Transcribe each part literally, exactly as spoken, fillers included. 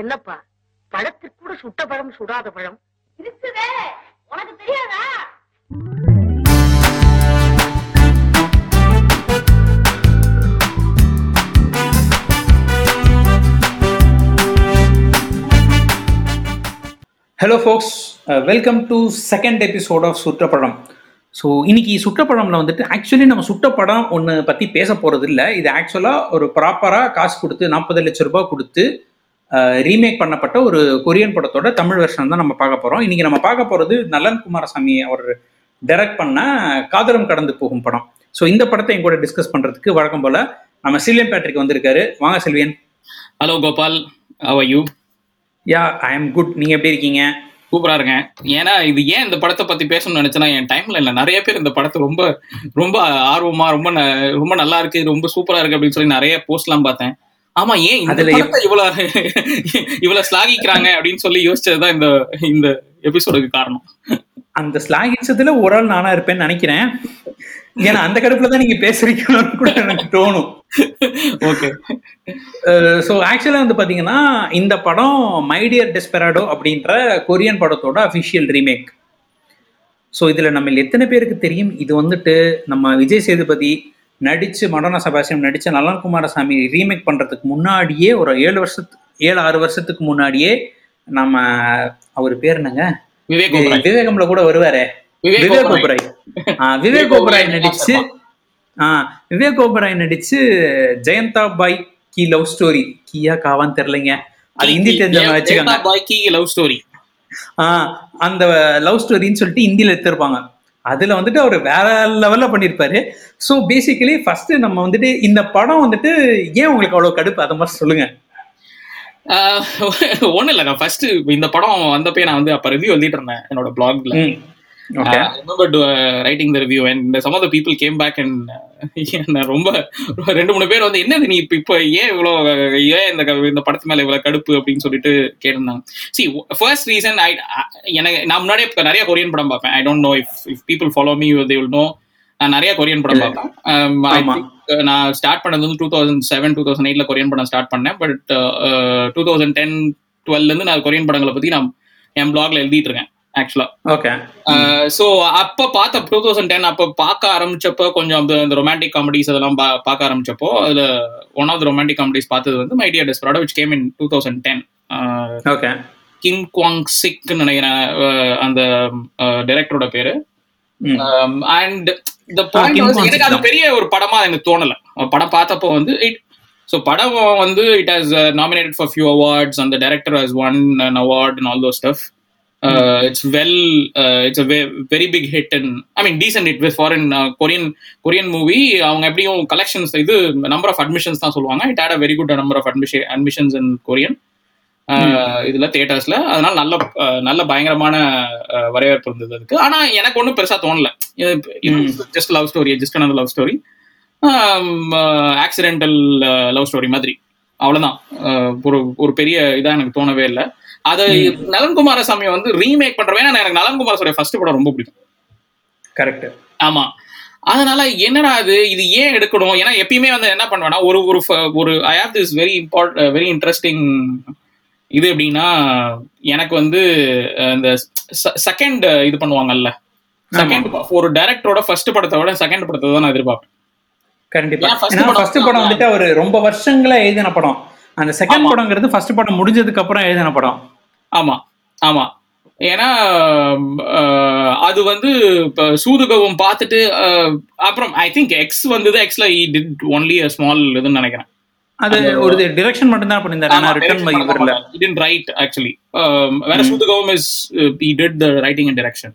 என்னப்பா பழத்திற்கு கூட சுட்ட பழம் சுடாத பழம் இருக்குதே, உனக்கு தெரியாதா? Hello folks, welcome to second episode of சுற்றப்படம். ஸோ இன்றைக்கி சுற்றப்படமில் வந்துட்டு ஆக்சுவலி நம்ம சுற்றப்படம் ஒன்று பற்றி பேச போகிறது இல்லை. இது ஆக்சுவலாக ஒரு ப்ராப்பராக காசு கொடுத்து நாற்பது லட்ச ரூபா கொடுத்து ரீமேக் பண்ணப்பட்ட ஒரு கொரியன் படத்தோட தமிழ் வெர்ஷன் தான் நம்ம பார்க்க போகிறோம். இன்றைக்கி நம்ம பார்க்க போகிறது நலன் குமாரசாமி அவர் டைரக்ட் பண்ண காதலும் கடந்து போகும் படம். ஸோ இந்த படத்தை என் கூட டிஸ்கஸ் பண்ணுறதுக்கு வழக்கம் போல் நம்ம செல்வியன் பேட்ரிக் வந்திருக்காரு. வாங்க Selvian. Hello Gopal, how are you? Yeah, I am good. நீங்கள் எப்படி இருக்கீங்க? சூப்பராக இருக்கேன். ஏன்னா இது ஏன் இந்த படத்தை பற்றி பேசணும்னு நினச்சேன்னா, என் டைமில் இல்லை நிறைய பேர் இந்த படத்தை ரொம்ப ரொம்ப ஆர்வமாக ரொம்ப ரொம்ப நல்லா இருக்குது, ரொம்ப சூப்பராக இருக்குது அப்படின்னு சொல்லி நிறைய போஸ்ட்லாம் பார்த்தேன். ஆமாம், ஏன் இந்த படத்தை இவ்வளோ இவ்வளோ ஸ்லாகிக்கிறாங்க அப்படின்னு சொல்லி யோசிச்சது தான் இந்த இந்த எபிசோடுக்கு காரணம். அந்த ஸ்லாகிச்சதுல ஒரு ஆள் நானாக இருப்பேன்னு நினைக்கிறேன். ஏன்னா அந்த கடுப்பில் தான் நீங்கள் பேசுறீங்கன்னு கூட எனக்கு தோணும். ஓகே, ஸோ ஆக்சுவலாக வந்து பார்த்தீங்கன்னா இந்த படம் மை டியர் டெஸ்பெராடோ அப்படின்ற கொரியன் படத்தோட அஃபிஷியல் ரீமேக். ஸோ இதில் நம்ம எத்தனை பேருக்கு தெரியும், இது வந்துட்டு நம்ம விஜய் சேதுபதி நடித்து மடோனா செபாஸ்டியன் நடித்த நலன் குமாரசாமி ரீமேக் பண்ணுறதுக்கு முன்னாடியே ஒரு ஏழு வருஷத்து ஏழு ஆறு வருஷத்துக்கு முன்னாடியே நம்ம அவர் பேர் என்னங்க, விவேகம்ல கூட வருவாரே, விவேக் ஓபராய் விவேக் ஓபராய் நடிச்சு விவேக் ஓபராய் நடிச்சு ஜெயந்தா பாய் கி லவ் ஸ்டோரி, கீயா காவான்னு தெரியலங்க, அது ஹிந்தி தெரிஞ்சவங்க வச்சுக்காங்க, அந்த லவ் ஸ்டோரின்னு சொல்லிட்டு ஹிந்தியில எடுத்திருப்பாங்க. அதுல வந்துட்டு அவர் வேற லெவல்ல பண்ணிருப்பாரு. ஸோ பேசிக்கலி ஃபர்ஸ்ட் நம்ம வந்துட்டு இந்த படம் வந்துட்டு ஏன் உங்களுக்கு அவ்வளவு கடுப்பு, அதை மாதிரி சொல்லுங்க. ஒன்றும் இல்லைங்க, ஃபர்ஸ்ட் இந்த படம் வந்தப்பே நான் வந்து அப்போ ரிவ்யூ எழுதிட்டு இருந்தேன் என்னோட பிளாக்ல. Okay. I remember uh, writing the review and some of the people came back and ரொம்ப ரெண்டு மூணு பேர் வந்து என்னது நீ இப்போ இப்போ ஏன் இவ்வளோ ஏன் இந்த இந்த படத்து மேலே இவ்வளோ கடுப்பு அப்படின்னு சொல்லிட்டு கேட்டிருந்தாங்க. சி ஃபர்ஸ்ட் ரீசன் ஐ எனக்கு நான் முன்னாடியே இப்போ நிறைய கொரியன் படம் பார்ப்பேன். I don't know if if people follow me they will know. நான் நிறைய கொரியன் படம் பார்ப்பேன். நான் ஸ்டார்ட் பண்ணது வந்து two thousand seven two thousand எயிட்ல கொரியன் படம் ஸ்டார்ட் பண்ணேன். பட் டூ தௌசண்ட் டென் டுவெல்லேருந்து நான் கொரியன் படங்களை பற்றி நான் என் பிளாக்ல எழுதிட்டு இருக்கேன் ஆரம்பிச்சப்போ. கொஞ்சம் ரொமான்டிக் காமெடிஸ் அதெல்லாம் பார்க்க ஆரம்பிச்சப்போ அதுல one of the romantic comedies பார்த்தது வந்து my dear desperado, which came in twenty ten. Kim Kwang Sik நினைக்கிறேன் அந்த டைரக்டரோட பேரு. அண்ட் தி பாயிண்ட் வாஸ் எனக்கு அது பெரிய ஒரு படமா எனக்கு தோணல. படம் பார்த்தப்போ வந்து ஸோ படம் வந்து it has nominated for few awards and the director has won an award and all those stuff. Uh, it's well, uh, it's a very, very big hit and, I mean, decent hit with foreign, uh, Korean, Korean movie. அவங்க எப்படியும் collections, இது number of admissions தான் சொல்லுவாங்க. It had a very good number of admission, admissions in Korean. இதுல தியேட்டர்ஸ்ல அதனால நல்ல நல்ல பயங்கரமான வரவேற்பு இருந்தது அதுக்கு. ஆனா எனக்கு ஒன்றும் பெருசா தோணல. Just love story, just another love story, accidental love story மாதிரி, அவ்வளவுதான். ஒரு ஒரு பெரிய இதா எனக்கு தோணவே இல்லை. அது நலன் குமாரசாமி வந்து ரீமேக் பண்றவே, எனக்கு நலன் குமாரசாமி ஃபர்ஸ்ட் படம் ரொம்ப பிடிக்கும். கரெக்ட். ஆமா, அதனால என்னடா அது இது ஏன் எடுக்கணும்? ஏன்னா எப்பயுமே வந்து என்ன பண்ணுவேன்னா, ஒரு ஒரு I have this very important very interesting இது எப்படின்னா, எனக்கு வந்து இந்த செகண்ட் இது பண்ணுவாங்கல்ல, செகண்ட் ஒரு டைரக்டரோட ஃபர்ஸ்ட் படத்தை விட செகண்ட் படத்தை தான் நான் எதிர்பார்ப்பேன். கண்டிப்பா ஃபர்ஸ்ட் படம் வந்துட்டு அவர் ரொம்ப வருஷங்களா எழுதின படம். அந்த செகண்ட் படங்கிறது ஃபர்ஸ்ட் படம் முடிஞ்சதுக்கு அப்புறம் எழுதின படம். ஆமா ஆமா, ஏன்னா அது வந்து இப்போ சூதுகவும் பார்த்துட்டு அப்புறம் ஐ திங்க் எக்ஸ் வந்தது. எக்ஸ்ல he did only a small இதுன்னு நினைக்கிறேன். அது ஒரு டைரக்ஷன் மட்டும் தான் பண்ணிருந்தாரு. நான் ரிட்டர்ன் பை இவர்ல he didn't write actually. வேற சூதுகவும் is he did the writing and direction.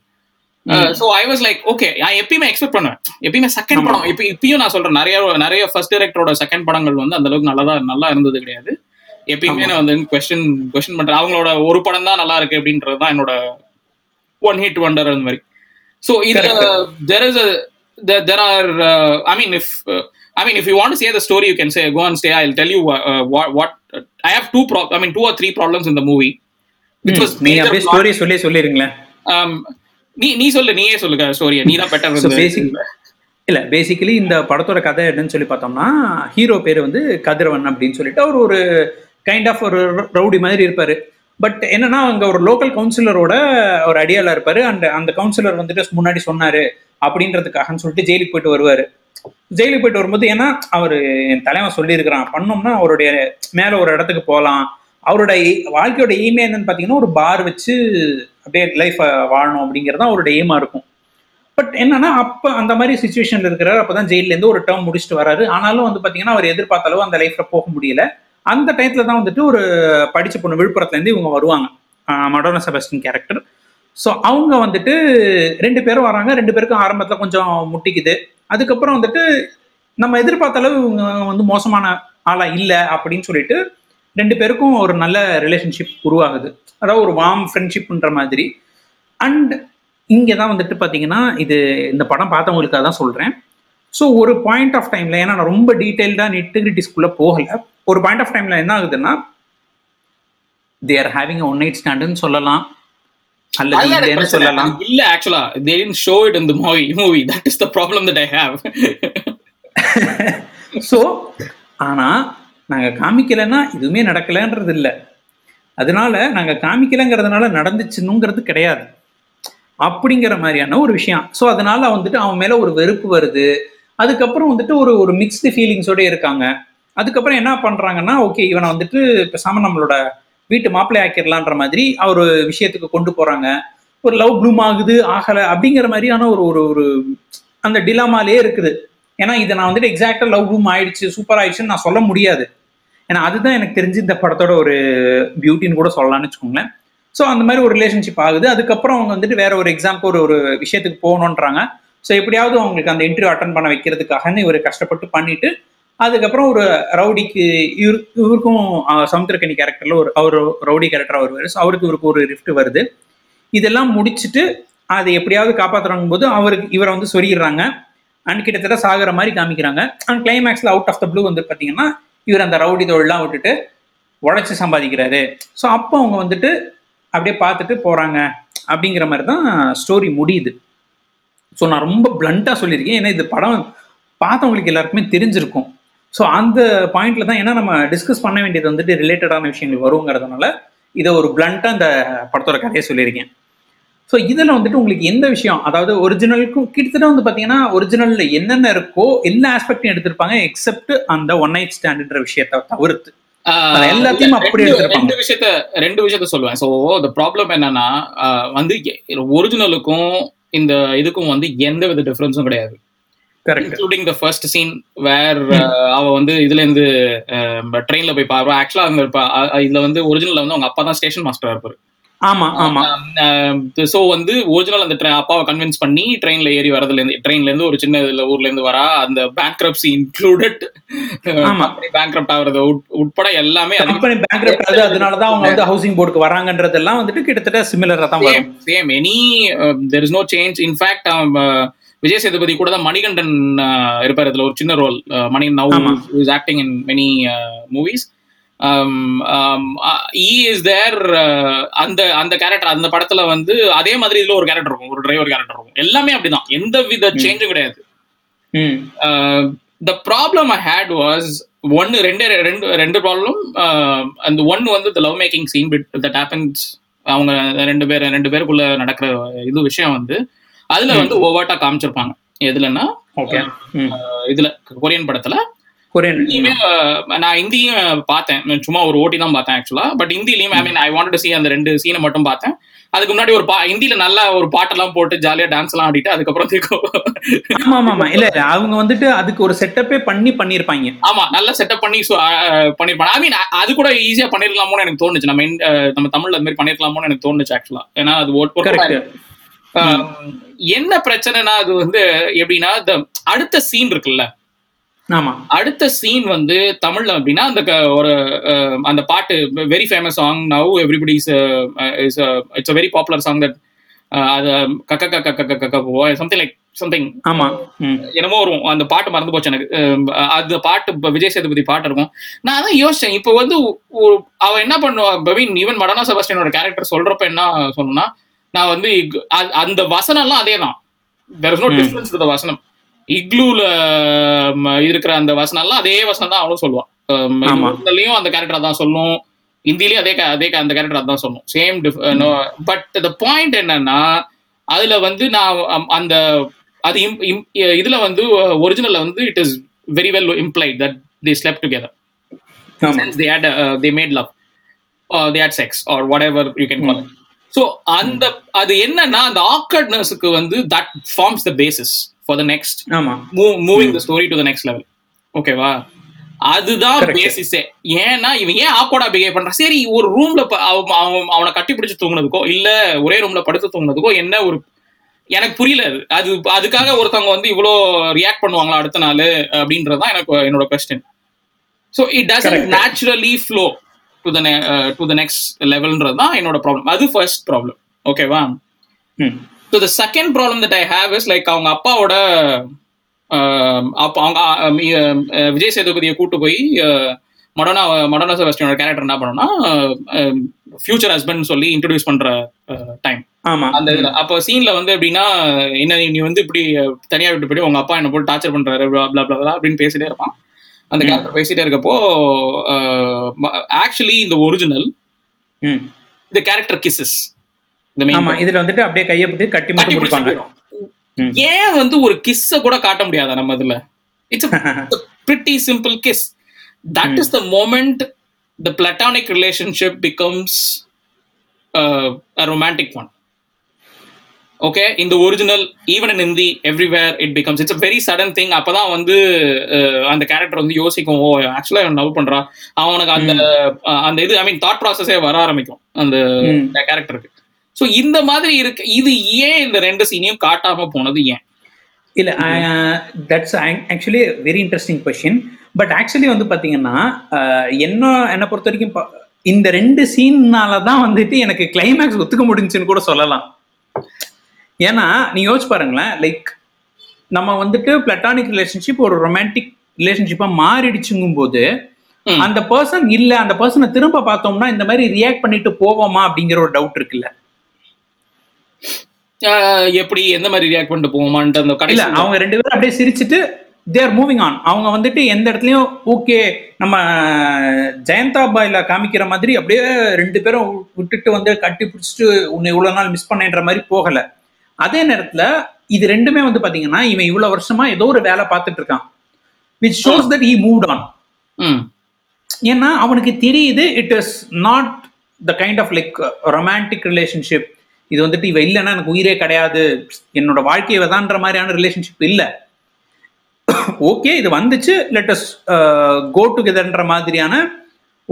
Uh, so I was like, okay, நான் எப்பயுமே எக்ஸ்பெக்ட் பண்ணுவேன் எப்பயுமே செகண்ட் படம். இப்போ இப்பயும் நான் சொல்றேன், நிறைய நிறைய ஃபர்ஸ்ட் டைரக்டரோட செகண்ட் படங்கள் வந்து அந்த அளவுக்கு நல்லதா நல்லா இருந்தது கிடையாது. எப்பயுமே நான் வந்து கொஸ்டின் கொஸ்டின் பண்றேன் அவங்களோட ஒரு படம் தான் நல்லா இருக்கு அப்படின்றது தான் என்னோட ஒன் ஹிட் வண்டர் அந்த மாதிரி. ஸோ இதுல there is a there, there are uh, I mean if uh, I mean if you want to say the story you can say go and stay. I'll tell you uh, what what uh, I have two pro- I mean two or three problems in the movie. Which was நீ அப்படியே story சொல்லி சொல்லிருங்களே. um நீ நீ சொல்லு நீயே சொல்லுங்க ஸ்டோரியை, நீ தான் பெட்டர். ஸோ பேசிக்கலி இல்லை பேசிக்கலி இந்த படத்தோட கதை என்னன்னு சொல்லி பார்த்தோம்னா, ஹீரோ பேர் வந்து கதிரவன் அப்படின்னு சொல்லிட்டு அவர் ஒரு கைண்ட் ஆஃப் ஒரு ரவுடி மாதிரி இருப்பார். பட் என்னன்னா அங்கே ஒரு லோக்கல் கவுன்சிலரோட ஒரு அடியாளா இருப்பார். அண்ட் அந்த கவுன்சிலர் வந்துட்டு முன்னாடி சொன்னார் அப்படின்றதுக்காகன்னு சொல்லிட்டு ஜெயிலுக்கு போயிட்டு வருவார். ஜெயிலுக்கு போயிட்டு வரும்போது ஏன்னா அவர் என் தலைவன் சொல்லியிருக்கிறான் பண்ணோம்னா அவருடைய மேலே ஒரு இடத்துக்கு போகலாம், அவரோட வாழ்க்கையோட எய்மே என்னன்னு பார்த்தீங்கன்னா ஒரு பார் வச்சு அப்படியே லைஃப்பை வாழணும் அப்படிங்கிறதான் அவரோட எய்மாக இருக்கும். பட் என்னன்னா அப்போ அந்த மாதிரி சுச்சுவேஷனில் இருக்கிறார். அப்போ தான் ஜெயிலேருந்து ஒரு டேர்ம் முடிச்சுட்டு வராரு. ஆனாலும் வந்து பார்த்தீங்கன்னா அவர் எதிர்பார்த்தாலும் அந்த லைஃப்பில் போக முடியல. அந்த டயத்தில் தான் வந்துட்டு ஒரு படித்த பொண்ணு விழுப்புரத்துலேருந்து இவங்க வருவாங்க, மடோனா செபாஸ்டியன் கேரக்டர். ஸோ அவங்க வந்துட்டு ரெண்டு பேரும் வராங்க. ரெண்டு பேருக்கும் ஆரம்பத்தில் கொஞ்சம் முட்டிக்குது. அதுக்கப்புறம் வந்துட்டு நம்ம எதிர்பார்த்த அளவு இவங்க வந்து மோசமான ஆளாக இல்லை அப்படின்னு சொல்லிட்டு ரெண்டு பேருக்கும் ஒரு நல்ல ரிலேஷன்ஷிப் உருவாகுது. அதாவது ஒரு வார்ம் ஃப்ரெண்ட்ஷிப்ன்ற மாதிரி. அண்ட் இங்கே தான் வந்துட்டு பார்த்தீங்கன்னா இது இந்த படம் பார்த்தவங்களுக்கு அதான் சொல்கிறேன். ஸோ ஒரு பாயிண்ட் ஆஃப் டைமில், ஏன்னா நான் ரொம்ப டீட்டெயில்டாக நெட்டுகிரிட்டிஸ்குள்ளே போகலை, ஒரு பாயிண்ட் ஆஃப் டைமில் என்ன ஆகுதுன்னா they are having one night ஸ்டாண்டுன்னு சொல்லலாம். நாங்கள் காமிக்கலைன்னா இதுவுமே நடக்கலன்றது இல்லை. அதனால நாங்கள் காமிக்கலைங்கிறதுனால நடந்துச்சுன்னுங்கிறது கிடையாது அப்படிங்கிற மாதிரியான ஒரு விஷயம். ஸோ அதனால வந்துட்டு அவன் மேலே ஒரு வெறுப்பு வருது. அதுக்கப்புறம் வந்துட்டு ஒரு ஒரு மிக்ஸ்டு ஃபீலிங்ஸோடய இருக்காங்க. அதுக்கப்புறம் என்ன பண்ணுறாங்கன்னா, ஓகே இவனை வந்துட்டு பேசாமல் நம்மளோட வீட்டு மாப்பிள்ளை ஆக்கிடலான்ற மாதிரி அவர் விஷயத்துக்கு கொண்டு போகிறாங்க. ஒரு லவ் ப்ளூம் ஆகுது ஆகலை அப்படிங்கிற மாதிரியான ஒரு ஒரு ஒரு அந்த டிலாமாலே இருக்குது. ஏன்னா இதை நான் வந்துட்டு எக்ஸாக்டாக லவ் ப்ளூம் ஆயிடுச்சு சூப்பர் ஆயிடுச்சுன்னு நான் சொல்ல முடியாது. ஏன்னா அதுதான் எனக்கு தெரிஞ்சு இந்த படத்தோட ஒரு பியூட்டின்னு கூட சொல்லலாம்னு வச்சுக்கோங்களேன். ஸோ அந்த மாதிரி ஒரு ரிலேஷன்ஷிப் ஆகுது. அதுக்கப்புறம் அவங்க வந்துட்டு வேற ஒரு எக்ஸாம்பிள் ஒரு ஒரு விஷயத்துக்கு போகணுன்றாங்க. ஸோ எப்படியாவது அவங்களுக்கு அந்த இன்டர்வியூ அட்டன் பண்ண வைக்கிறதுக்காகன்னு இவர் கஷ்டப்பட்டு பண்ணிட்டு அதுக்கப்புறம் ஒரு ரவுடிக்கு இவர் இவருக்கும் சமுத்திரக்கணி கேரக்டரில் ஒரு அவர் ரவுடி கேரக்டராக வருவார். ஸோ அவருக்கு இவருக்கு ஒரு ரிஃப்ட் வருது. இதெல்லாம் முடிச்சுட்டு அதை எப்படியாவது காப்பாற்றுறாங்க போது அவருக்கு இவரை வந்து சொரியிடுறாங்க அண்ட் கிட்டத்தட்ட சாகிற மாதிரி காமிக்கிறாங்க. அண்ட் கிளைமேக்ஸில் அவுட் ஆஃப் த ப்ளூ வந்து பார்த்தீங்கன்னா இவர் அந்த ரவுடி தொழிலாம் விட்டுட்டு உழைச்சி சம்பாதிக்கிறாரு. ஸோ அப்போ அவங்க வந்துட்டு அப்படியே பார்த்துட்டு போகிறாங்க அப்படிங்கிற மாதிரி தான் ஸ்டோரி முடியுது. ஸோ நான் ரொம்ப பிளண்ட்டாக சொல்லியிருக்கேன், ஏன்னா இது படம் பார்த்தவங்களுக்கு எல்லாருக்குமே தெரிஞ்சிருக்கும். ஸோ அந்த பாயிண்டில் தான், ஏன்னா நம்ம டிஸ்கஸ் பண்ண வேண்டியது வந்துட்டு ரிலேட்டடான விஷயங்கள் வருங்கிறதுனால இதை ஒரு பிளண்ட்டாக இந்த படத்தோட கதையை சொல்லியிருக்கேன். ஸோ இதில் வந்துட்டு உங்களுக்கு எந்த விஷயம், அதாவது ஒரிஜினலுக்கும் கிட்டத்தட்ட வந்து பார்த்தீங்கன்னா ஒரிஜினலில் என்னென்ன இருக்கோ எல்லா ஆஸ்பெக்டையும் எடுத்திருப்பாங்க எக்ஸப்ட் அந்த ஒன் நைட் ஸ்டாண்டுன்ற விஷயத்தை தவிர்த்து எல்லாத்தையும் அப்படி எடுத்திருப்பாங்க. ரெண்டு விஷயத்த ரெண்டு விஷயத்த சொல்லுவேன். ஸோ த ப்ராப்ளம் என்னன்னா வந்து ஒரிஜினலுக்கும் இந்த இதுக்கும் வந்து எந்த வித டிஃபரன்ஸும் கிடையாது. Including the first scene where அவ வந்து இதுல இருந்து ட்ரெயின்ல போய் பாருவா. ஆக்சுவலா அவங்க இதுல வந்து ஒரிஜினல்ல வந்து அவங்க அப்பா தான் ஸ்டேஷன் மாஸ்டரா இருப்பாரு. ஆமா ஆமா. சோ வந்து ஒரிஜினல் அந்த அப்பாவை கன்வின்ஸ் பண்ணி ட்ரெயின்ல ஏறி வரதுல இருந்து ட்ரெயின்ல இருந்து ஒரு சின்ன இதுல ஊர்ல இருந்து வரா. அந்த பேங்க்ரப்சி இன்க்ளூடட், பேங்க்ரப்ட் ஆகுறது உட்பட எல்லாமே பேங்க்ரப்ட் ஆகுது. அதனாலதான் அவங்க வந்து ஹவுசிங் போர்டுக்கு வராங்கன்றதெல்லாம் வந்துட்டு கிட்டத்தட்ட சிமிலரா தான் வரும். Same any there is no change. In fact Vijay Sethupathi கூட தான் மணிகண்டன் இருப்பார். இதுல ஒரு சின்ன role. Mani now is acting in many movies. அந்த அந்த கேரக்டர் அந்த படத்துல வந்து அதே மாதிரி இதுல ஒரு கேரக்டர் இருக்கும், ஒரு டிரைவர் கேரக்டர் இருக்கும். எல்லாமே அப்படிதான், எந்த வித சேஞ்சும் கிடையாது. The problem I had was ஒன்னு ரெண்டே ரெண்டு ரெண்டு ப்ராப்ளம். அந்த ஒன்னு வந்து the love making scene bit that happens. அவங்க ரெண்டு பேர் ரெண்டு பேருக்குள்ள நடக்கிற இது விஷயம் வந்து அதுல வந்து ஓவர்ட்டா காமிச்சிருப்பாங்க. எதுலன்னா இதுல கொரியன் படத்துல நான் இந்தியும் பார்த்தேன், சும்மா ஒரு ஓட்டி தான் பார்த்தேன் ஆக்சுவலா. பட் இந்தியிலயும் I mean I wanted to see அந்த ரெண்டு சீனை மட்டும் பார்த்தேன். அதுக்கு முன்னாடி ஒரு பா இந்தியில நல்லா ஒரு பாட்டெல்லாம் போட்டு ஜாலியா டான்ஸ் எல்லாம் ஆடிட்டு அதுக்கப்புறம் ஆமா ஆமா இல்ல அவங்க வந்துட்டு அதுக்கு ஒரு செட்டப்பே பண்ணி பண்ணிருப்பாங்க. ஆமா, நல்லா செட்டப் பண்ணி பண்ணிருப்பாங்க. ஐ மீன் அது கூட ஈஸியா பண்ணிருக்கலாமோன்னு எனக்கு தோணுச்சு. நம்ம நம்ம தமிழ்ல அது மாதிரி பண்ணிருக்கலாமோன்னு எனக்கு தோணுச்சு ஆக்சுவலா. ஏன்னா அது ஓட்டு என்ன பிரச்சனைனா அது வந்து எப்படின்னா அடுத்த சீன் இருக்குல்ல, அடுத்த சீன் வந்து தமிழ்ல அப்படின்னா அந்த ஒரு அந்த பாட்டு very famous song now everybody is it's very popular song that அது கக்க கக்க கக்க கக்க சம்திங் லைக் சம்திங் என்னமோ வரும். அந்த பாட்டு மறந்து போச்சு எனக்கு. அந்த பாட்டு விஜய் சேதுபதி பாட்டு இருக்கும். நான் அதான் யோசிச்சேன் இப்போ வந்து அவ என்ன பண்ணுவா. ஈவன் மடோனா செபாஸ்டியனோட கேரக்டர் சொல்றப்ப என்ன சொன்னா நான் வந்து அந்த வசனம் எல்லாம் அதே தான். there is no difference to the வசனம். இக்லூல இருக்கிற அந்த வசனம் எல்லாம் அதே வசனம் தான் அவனும் சொல்லுவான். மலையாளத்துலயும் அந்த கேரக்டர் அதான் சொல்லும், ஹிந்திலயும் அதே அதே அந்த கேரக்டர் அதான் சொல்லும், same diff. But the point என்னன்னா அதுல வந்து நான் அந்த அது இதுல வந்து ஒரிஜினல்ல வந்து it is very well implied that they slept together, they had uh, they made love or they had sex or whatever you can call mm. it. So and the adu enna na the awkwardness ku vandu that forms the basis for the next ama Mo- moving mm. the story to the next level. Okay va adu da basis e yena ivan ye awkward behave pandra seri or room la avana katti pidichu thoongnadukko illa ore room la paduthu thoongnadukko enna or எனக்கு புரியல. அது அதுக்காக ஒருத்தவங்க வந்து இவ்ளோ react பண்ணுவாங்களா அடுத்த நாள் அப்படின்றதுதான் எனக்கு என்னோட question. So it doesn't Correct. naturally flow to the ne- uh, to the next level radha enoda problem adu first problem. Okay va hmm. So the second problem that I have is like avanga appa oda avanga Vijay Sethupathi கூட்டி போய் Madona Madona Sebastian oda character enna பண்ணனும்னா future husband சொல்லி introduce பண்ற time ஆமா அந்த அப்ப சீன்ல வந்து அப்படினா என்ன நீ வந்து இப்படி தனியா விட்டு போய் உங்க அப்பா என்ன போட்டு டார்ச்சர் பண்றாரு blah blah blah அப்படினு பேசிட்டே இருப்பான் அந்த கேரக்டர் பேசிட்டே இருக்கப்போ ஆக்சுவலி இந்த ஒரிஜினல் இந்த கேரக்டர் கிசஸ் இந்த மெயின் ஆமா இதுல வந்துட்டு அப்படியே கையை பிடிச்சு கட்டி முட்டு கொடுப்பாங்க. ஏன் வந்து ஒரு கிஸ் கூட காட்ட முடியாத நம்ம இதுல it's a pretty simple kiss. That mm. is the moment the platonic relationship becomes uh, a romantic one. Okay, in the original, even in Hindi, everywhere it becomes, it's a very sudden thing. அப்பதா வந்து அந்த character வந்து யோசிக்கும், ஓ actually அவன் love பண்றா, அவனுக்கு அந்த அந்த இது I mean thought process ஏ வர ஆரம்பிக்கும் அந்த characterக்கு. So இந்த மாதிரி இருக்கு. இது ஏன் இந்த ரெண்டு சீனியும் காட்டாம போனது ஏன்? இல்ல that's actually a very interesting question. But actually வந்து பாத்தீங்கன்னா என்ன என்ன பொறுத்த வரைக்கும் இந்த ரெண்டு சீன்னால தான் வந்துட்டு எனக்கு கிளைமேக்ஸ் ஒத்துக்க முடிஞ்சுன்னு கூட சொல்லலாம். ஏன்னா நீ யோசிச்சு பாருங்களேன், லைக் நம்ம வந்துட்டு பிளட்டானிக் ரிலேஷன்ஷிப் ஒரு ரொமான்டிக் ரிலேஷன்ஷிப்பா மாறிடுச்சுங்கும் போது அந்த பர்சன் இல்ல அந்த பர்சனை திரும்ப பார்த்தோம்னா இந்த மாதிரி ரியாக்ட் பண்ணிட்டு போவோமா அப்படிங்கிற ஒரு டவுட் இருக்குல்ல. எப்படி எந்த மாதிரி ரியாக்ட் பண்ணிட்டு போவோமான்ட்டு அந்த கடையில அவங்க ரெண்டு பேரும் அப்படியே சிரிச்சுட்டு தே ஆர் மூவிங் ஆன். அவங்க வந்துட்டு எந்த இடத்துலயும் ஓகே நம்ம ஜெயந்தா பாயில காமிக்கிற மாதிரி அப்படியே ரெண்டு பேரும் விட்டுட்டு வந்து கட்டி பிடிச்சிட்டு உன்னை இவ்வளவு நாள் மிஸ் பண்ணன்ற மாதிரி போகல. அதே நேரத்துல இது ரெண்டுமே வந்து பாத்தீங்கன்னா இவன் இவ்வளவு வருஷமா ஏதோ ஒரு வேலை பார்த்துட்டு இருக்கான், which shows that he moved on. ஏன்னா அவனுக்கு தெரியுது it is not the kind of like romantic relationship, இது வந்துட்டு இவ இல்லைன்னா எனக்கு உயிரே கிடையாது, என்னோட வாழ்க்கையை விதான்ற மாதிரியான ரிலேஷன்ஷிப் இல்லை. ஓகே இது வந்துச்சு லெட் அஸ் கோ டுகெதர்ன்ற மாதிரியான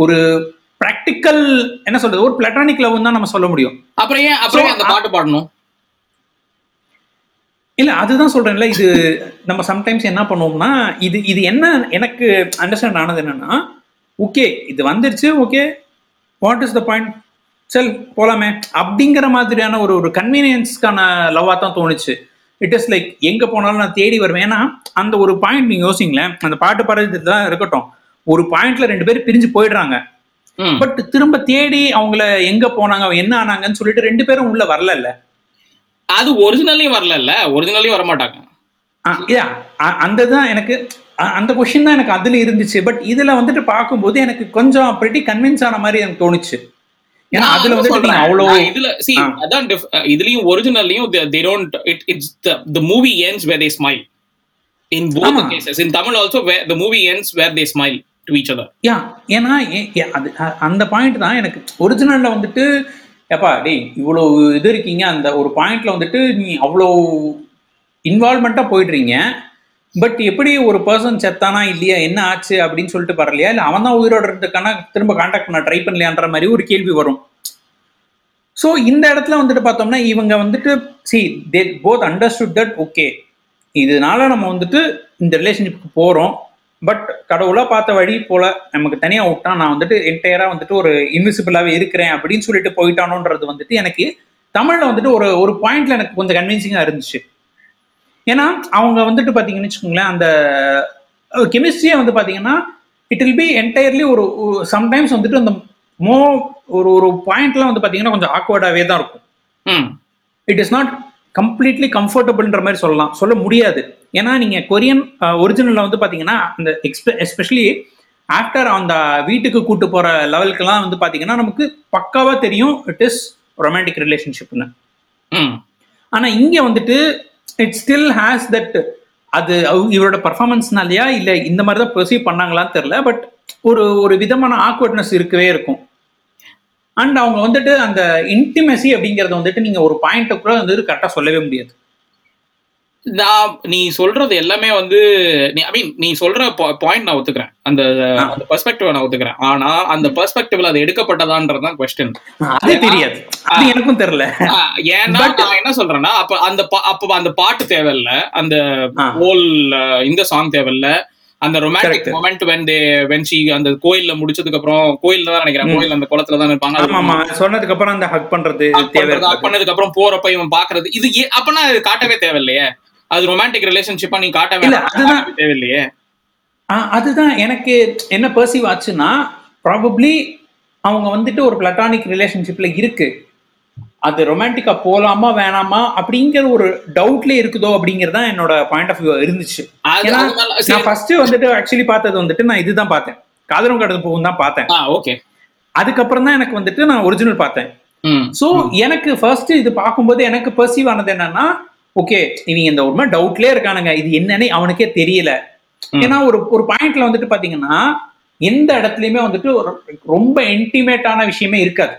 ஒரு பிராக்டிக்கல் என்ன சொல்றது ஒரு பிளாட்டானிக் லவ் தான் நம்ம சொல்ல முடியும். அப்புறம் ஏன் அப்புறம் அந்த பாட்டு பாடணும்? இல்ல அதுதான் சொல்றேன்ல, இது நம்ம சம்டைம்ஸ் என்ன பண்ணுவோம்னா இது இது என்ன எனக்கு அண்டர்ஸ்டாண்ட் ஆனது என்னன்னா ஓகே இது வந்துருச்சு okay what is the point செல் போலாமே அப்படிங்கிற மாதிரியான ஒரு ஒரு கன்வீனியன்ஸ்க்கான லவ்வா தான் தோணுச்சு. இட் இஸ் லைக் எங்க போனாலும் நான் தேடி வருவேன்னா அந்த ஒரு பாயிண்ட் நீங்க யோசிங்களேன், அந்த பாட்டு பாடுறது தான் இருக்கட்டும், ஒரு பாயிண்ட்ல ரெண்டு பேரும் பிரிஞ்சு போயிடுறாங்க, பட் திரும்ப தேடி அவங்கள எங்க போனாங்க என்ன ஆனாங்கன்னு சொல்லிட்டு ரெண்டு பேரும் உள்ள வரல. அது ஒரிஜினலையும் வரல, ஒரிஜினலையும் வரமாட்டாங்க. அந்த தான் எனக்கு அந்த கொஸ்டின் தான் எனக்கு அதுல இருந்துச்சு. பட் இதுல வந்துட்டு பார்க்கும்போது எனக்கு கொஞ்சம் பிரிட்டி கன்வின்ஸ் ஆன மாதிரி எனக்கு தோணுச்சு. ஏன்னா அதுல வந்து அவ்வளோ இதுல see அதான் இதுலயும் ஒரிஜினல்லயும் they don't it it's the, the movie ends where they smile in both the cases. In Tamil also where the movie ends where they smile to each other. Yeah, ஏன்னா அந்த பாயிண்ட் தான் எனக்கு ஒரிஜினல்ல வந்துட்டு எப்பா டேய் இவ்வளோ இது இருக்கீங்க அந்த ஒரு பாயிண்ட்ல வந்துட்டு நீ அவ்வளோ இன்வால்மெண்ட்டாக போயிடுறீங்க, பட் எப்படி ஒரு பர்சன் செத்தானா இல்லையா என்ன ஆச்சு அப்படின்னு சொல்லிட்டு பரலையா இல்லை அவன் தான் உயிரோடு இருந்துக்கான திரும்ப கான்டாக்ட் பண்ண ட்ரை பண்ணலையான்ற மாதிரி ஒரு கேள்வி வரும். ஸோ இந்த இடத்துல வந்துட்டு பார்த்தோம்னா இவங்க வந்துட்டு see they both understood that okay இதனால நம்ம வந்துட்டு இந்த ரிலேஷன்ஷிப்புக்கு போகிறோம், பட் கடவுளாக பார்த்த வழி போல நமக்கு தனியாக விட்டான் நான் வந்துட்டு என்டையராக வந்துட்டு ஒரு இன்விசிபிளாகவே இருக்கிறேன் அப்படின்னு சொல்லிட்டு போயிட்டானோன்றது வந்துட்டு எனக்கு தமிழில் வந்துட்டு ஒரு ஒரு பாயிண்ட்ல எனக்கு கொஞ்சம் கன்வின்சிங்காக இருந்துச்சு. ஏன்னா அவங்க வந்துட்டு பார்த்தீங்கன்னு வச்சுக்கோங்களேன் அந்த கெமிஸ்ட்ரியை வந்து பார்த்தீங்கன்னா இட் வில் பி என்டையர்லி ஒரு சம்டைம்ஸ் வந்துட்டு அந்த மோ ஒரு ஒரு பாயிண்ட்லாம் வந்து பார்த்தீங்கன்னா கொஞ்சம் ஆக்வர்டாகவே தான் இருக்கும். இட் இஸ் நாட் கம்ப்ளீட்லி கம்ஃபர்டபுள்ன்ற மாதிரி சொல்லலாம் சொல்ல முடியாது. ஏன்னா நீங்கள் கொரியன் ஒரிஜினலில் வந்து பார்த்தீங்கன்னா அந்த எக்ஸ்பெ எஸ்பெஷலி ஆஃப்டர் அந்த வீட்டுக்கு கூட்டு போகிற லெவலுக்கெல்லாம் வந்து பார்த்தீங்கன்னா நமக்கு பக்காவாக தெரியும் இட் இஸ் ரொமான்டிக் ரிலேஷன்ஷிப்னு. ம் ஆனால் இங்கே வந்துட்டு இட் ஸ்டில் ஹேஸ் தட். அது இவரோட பர்ஃபார்மன்ஸ்னாலையா இல்லை இந்த மாதிரி தான் பெர்சீவ் பண்ணாங்களான்னு தெரில, பட் ஒரு ஒரு விதமான ஆக்வர்ட்னஸ் இருக்கவே இருக்கும். அண்ட் அவங்க வந்துட்டு அந்த இன்டிமேசி அப்படிங்கிறத வந்துட்டு நீங்கள் ஒரு பாயிண்ட்டை கூட வந்து கரெக்டாக சொல்லவே முடியாது. நான் நீ சொல்றது எல்லாமே வந்து நீ ஐ மீன் நீ சொல்ற பாயிண்ட் நான் ஒத்துக்கிறேன், அந்த அந்த பெர்ஸ்பெக்டிவ் நான் ஒத்துக்கிறேன். ஆனா அந்த பெர்ஸ்பெக்டிவ்ல அது எடுக்கப்பட்டதான்றதுதான் கொஸ்டின். அது தெரியாது, அது எனக்கும் தெரியல. ஏன்னா நான் என்ன சொல்றேன்னா அப்ப அந்த அப்ப அந்த பாட்டு தேவையில்ல, அந்த ஹோல் இந்த சாங் தேவையில்ல, அந்த romantic moment when they when she அந்த கோயில்ல முடிச்சதுக்கு அப்புறம் கோயில்ல தான் நினைக்கிறேன், கோயில் அந்த குளத்துல தான் இருப்பாங்க. ஆமா ஆமா, சொன்னதுக்கு அப்புறம் அந்த ஹக் பண்றது தேவை, ஹக் பண்ணதுக்கு அப்புறம் போறப்ப இவன் பாக்குறது இது அப்பனா அது காட்டவே தேவையில்லையே. அது ரொமான்டிக் ரிலேஷன்ஷிப்பா நீ காட்டவே தேவையில்லையே. அதுதான் எனக்கு என்ன பெர்சீவ் ஆச்சுன்னா ப்ராபப்ளி அவங்க வந்துட்டு ஒரு பிளட்டானிக் ரிலேஷன்ஷிப்ல இருக்கு, அது ரொமான்டிக்கா போலாமா வேணாமா அப்படிங்கிற ஒரு டவுட்ல இருக்குதோ அப்படிங்கறதான் என்னோட பாயிண்ட் ஆஃப் வியூ இருந்துச்சு. நான் ஃபர்ஸ்ட் வந்துட்டு ஆக்சுவலி பார்த்தது வந்துட்டு நான் இதுதான் பார்த்தேன், காதலும் கடந்து போகும் தான் பார்த்தேன். அதுக்கப்புறம் தான் எனக்கு வந்துட்டு நான் ஒரிஜினல் பார்த்தேன். சோ எனக்கு ஃபர்ஸ்ட் இது பார்க்கும்போது எனக்கு பெர்சீவ் ஆனது என்னன்னா ஓகே இவங்க இந்த ஒரு மாதிரி டவுட்லயே இருக்கானுங்க, இது என்னன்னு அவனுக்கே தெரியல. ஏன்னா ஒரு ஒரு பாயிண்ட்ல வந்துட்டு பாத்தீங்கன்னா எந்த இடத்துலயுமே வந்துட்டு ரொம்ப இன்டிமேட்டான விஷயமே இருக்காது.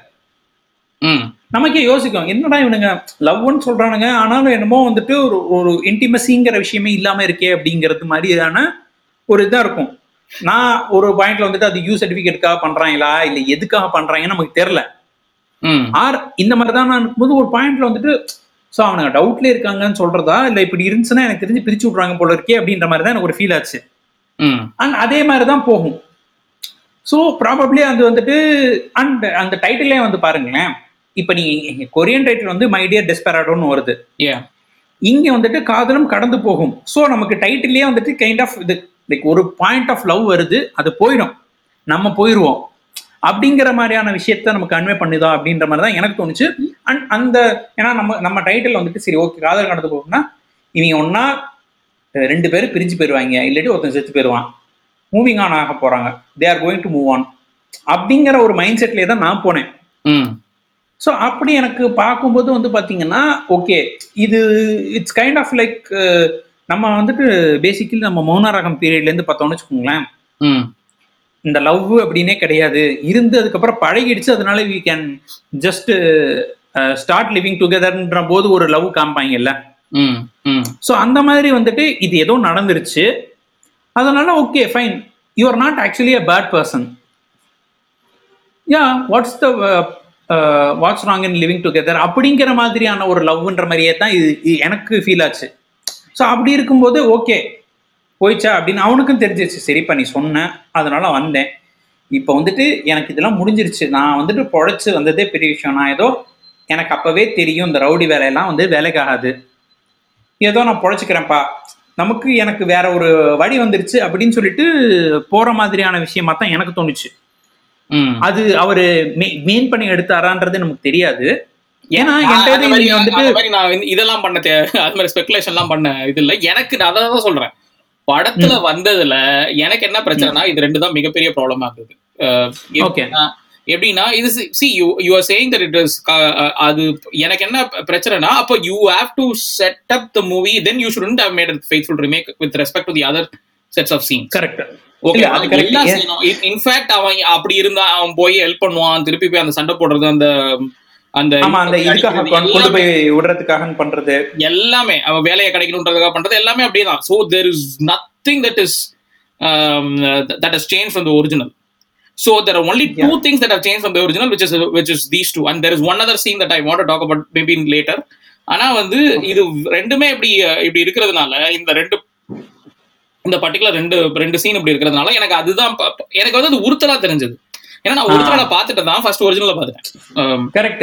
நமக்கே யோசிக்கும் என்னடா இவனுங்க லவ்னு சொல்றானுங்க ஆனாலும் என்னமோ வந்துட்டு ஒரு ஒரு இன்டிமசிங்கிற விஷயமே இல்லாம இருக்கே அப்படிங்கிறது மாதிரியான ஒரு இதா இருக்கும். நான் ஒரு பாயிண்ட்ல வந்துட்டு அது யூ சர்டிபிகேட்டுக்காக பண்றாங்களா இல்ல எதுக்காக பண்றாங்கன்னு நமக்கு தெரியல. ஆர் இந்த மாதிரிதான் நான் இருக்கும்போது ஒரு பாயிண்ட்ல வந்துட்டு ஸோ அவனுங்க டவுட்ல இருக்காங்கன்னு சொல்றதா இல்லை இப்படி இருந்துச்சுன்னா எனக்கு தெரிஞ்சு பிரிச்சு விட்றாங்க போல இருக்கே அப்படின்ற மாதிரி தான் எனக்கு ஒரு ஃபீல் ஆச்சு. அண்ட் அதே மாதிரி தான் போகும். ஸோ ப்ராபப்ளி அது வந்துட்டு அண்ட் அந்த டைட்டிலே வந்து பாருங்களேன், இப்போ நீங்க கொரியன் டைட்டில் வந்து மை டியர் டெஸ்பெராடோன்னு வருது, இங்கே வந்துட்டு காதலும் கடந்து போகும். ஸோ நமக்கு டைட்டிலே வந்துட்டு கைண்ட் ஆஃப் இது லைக் ஒரு பாயிண்ட் ஆஃப் லவ் வருது, அது போயிடும், நம்ம போயிடுவோம் அப்படிங்கிற மாதிரியான விஷயத்த நமக்கு கன்வே பண்ணுதா அப்படின்ற மாதிரி தான் எனக்கு தோணுச்சு. அண்ட் அந்த ஏன்னா நம்ம நம்ம டைட்டில் வந்துட்டு சரி ஓகே காதல் நடந்து போகும்னா இவங்க ஒன்னா ரெண்டு பேரும் பிரிஞ்சு போயிடுவாங்க, இல்லாட்டி ஒருத்தன் செத்து போயிடுவான், மூவிங் ஆன் ஆக போறாங்க, they are going to move on அப்படிங்கிற ஒரு மைண்ட் செட்லேயே தான் நான் போனேன். ஸோ அப்படி எனக்கு பார்க்கும்போது வந்து பார்த்தீங்கன்னா ஓகே இது இட்ஸ் கைண்ட் ஆஃப் லைக் நம்ம வந்துட்டு பேசிக்கலி நம்ம மௌனராகம் பீரியட்லேருந்து பார்த்தோம்னு வச்சுக்கோங்களேன், இந்த லவ் அப்படின்னே கிடையாது இருந்து அதுக்கப்புறம் பழகிடுச்சு, அதனால we can just start living டுகெதர்ன்ற போது ஒரு லவ் காமிப்பாங்கல்ல. ஸோ அந்த மாதிரி வந்துட்டு இது ஏதோ நடந்துருச்சு அதனால okay fine you are not actually a bad person, yeah what's the what's wrong in living together அப்படிங்கிற மாதிரியான ஒரு லவ்ன்ற மாதிரியே தான் இது எனக்கு ஃபீல் ஆச்சு. ஸோ அப்படி இருக்கும்போது ஓகே போயிச்சா அப்படின்னு அவனுக்கும் தெரிஞ்சிருச்சு, சரிப்பா நீ சொன்ன அதனால வந்தேன், இப்போ வந்துட்டு எனக்கு இதெல்லாம் முடிஞ்சிருச்சு, நான் வந்துட்டு பொழைச்சி வந்ததே பெரிய விஷயம், நான் ஏதோ எனக்கு அப்பவே தெரியும் இந்த ரவுடி வேலையெல்லாம் வந்து வேலைக்காகாது, ஏதோ நான் பொழைச்சிக்கிறேன்ப்பா, நமக்கு எனக்கு வேற ஒரு வழி வந்துருச்சு அப்படின்னு சொல்லிட்டு போற மாதிரியான விஷயமா தான் எனக்கு தோணுச்சு. அது அவரு மீன் பண்ணி எடுத்தாரான்றது நமக்கு தெரியாது. ஏன்னா வந்துட்டு இதெல்லாம் பண்ண அது மாதிரி ஸ்பெகுலேஷன்லாம் பண்ண இது இல்லை எனக்கு, நான் அதை தான் சொல்றேன் படத்துல வந்ததுல எனக்கு என்ன பிரச்சனைனா இது ரெண்டு தான் மிகப்பெரிய ப்ராப்ளமா இருந்தது. எப்படின்னா இது see you you are saying that it is அது எனக்கு என்ன பிரச்சனைனா அப்போ you have to set up the movie then you shouldn't have made a faithful remake with respect to the other sets of scenes. Correct, okay எல்லா சீனும் in fact அவன் அப்படி இருந்தா அவன் போய் ஹெல்ப் பண்ணுவான், திருப்பி போய் அந்த சண்டை போடுறது, அந்த அந்த கொண்டு போய் விடுறதுக்காக பண்றது எல்லாமே, அவன் வேலையை கிடைக்கணுன்றதுக்காக பண்றது எல்லாமே அப்படிதான். So there is nothing that is um, that has changed from the original. So there are only two things that have changed from the original, which is which is these two, and there is one other scene that I want to talk about maybe later. ஆனா வந்து இது ரெண்டுமே இப்படி இப்படி இருக்கிறதுனால இந்த ரெண்டு இந்த பர்டிகுலர் ரெண்டு ரெண்டு சீன் இப்படி இருக்கிறதுனால எனக்கு அதுதான் எனக்கு வந்து அது உறுத்தலா தெரிஞ்சது. ஏன்னா நான் ஒரிஜினல பாத்துட்டு தான் ஃபர்ஸ்ட் ஒரிஜினல பாத்துட்டேன். கரெக்ட்,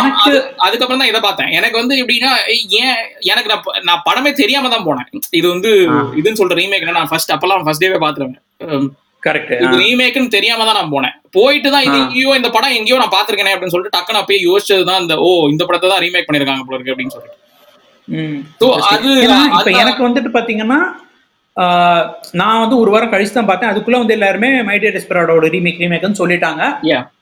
எனக்கு அதுக்கப்புறம் தான் இதை பார்த்தேன். எனக்கு வந்து எப்படின்னா ஏன் எனக்கு நான் நான் படமே தெரியாம தான் போனேன். இது வந்து இதுன்னு சொல்ற ரீமேக் நான் ஃபர்ஸ்ட் அப்பெல்லாம் ஃபர்ஸ்ட் டேவே பாத்துருவேன். கரெக்ட், இது ரீமேக்குன்னு தெரியாம தான் நான் போனேன். போயிட்டு தான் இது எங்கேயோ இந்த படம் எங்கேயோ நான் பாத்துருக்கேனே அப்படின்னு சொல்லிட்டு டக்குன்னு அப்பயே யோசிச்சதுதான் இந்த ஓ இந்த படத்தை தான் ரீமேக் பண்ணிருக்காங்க போல இருக்கு அப்படின்னு சொல்லிட்டு. எனக்கு வந்துட்டு பாத்தீங்கன்னா நான் வந்து ஒரு வாரம் கழிச்சு தான் பார்த்தேன். அதுக்குள்ள வந்து எல்லாருமே மை டியர் டெஸ்பராடோட ரீமேக் ரீமேக்னு சொல்லிட்டாங்க.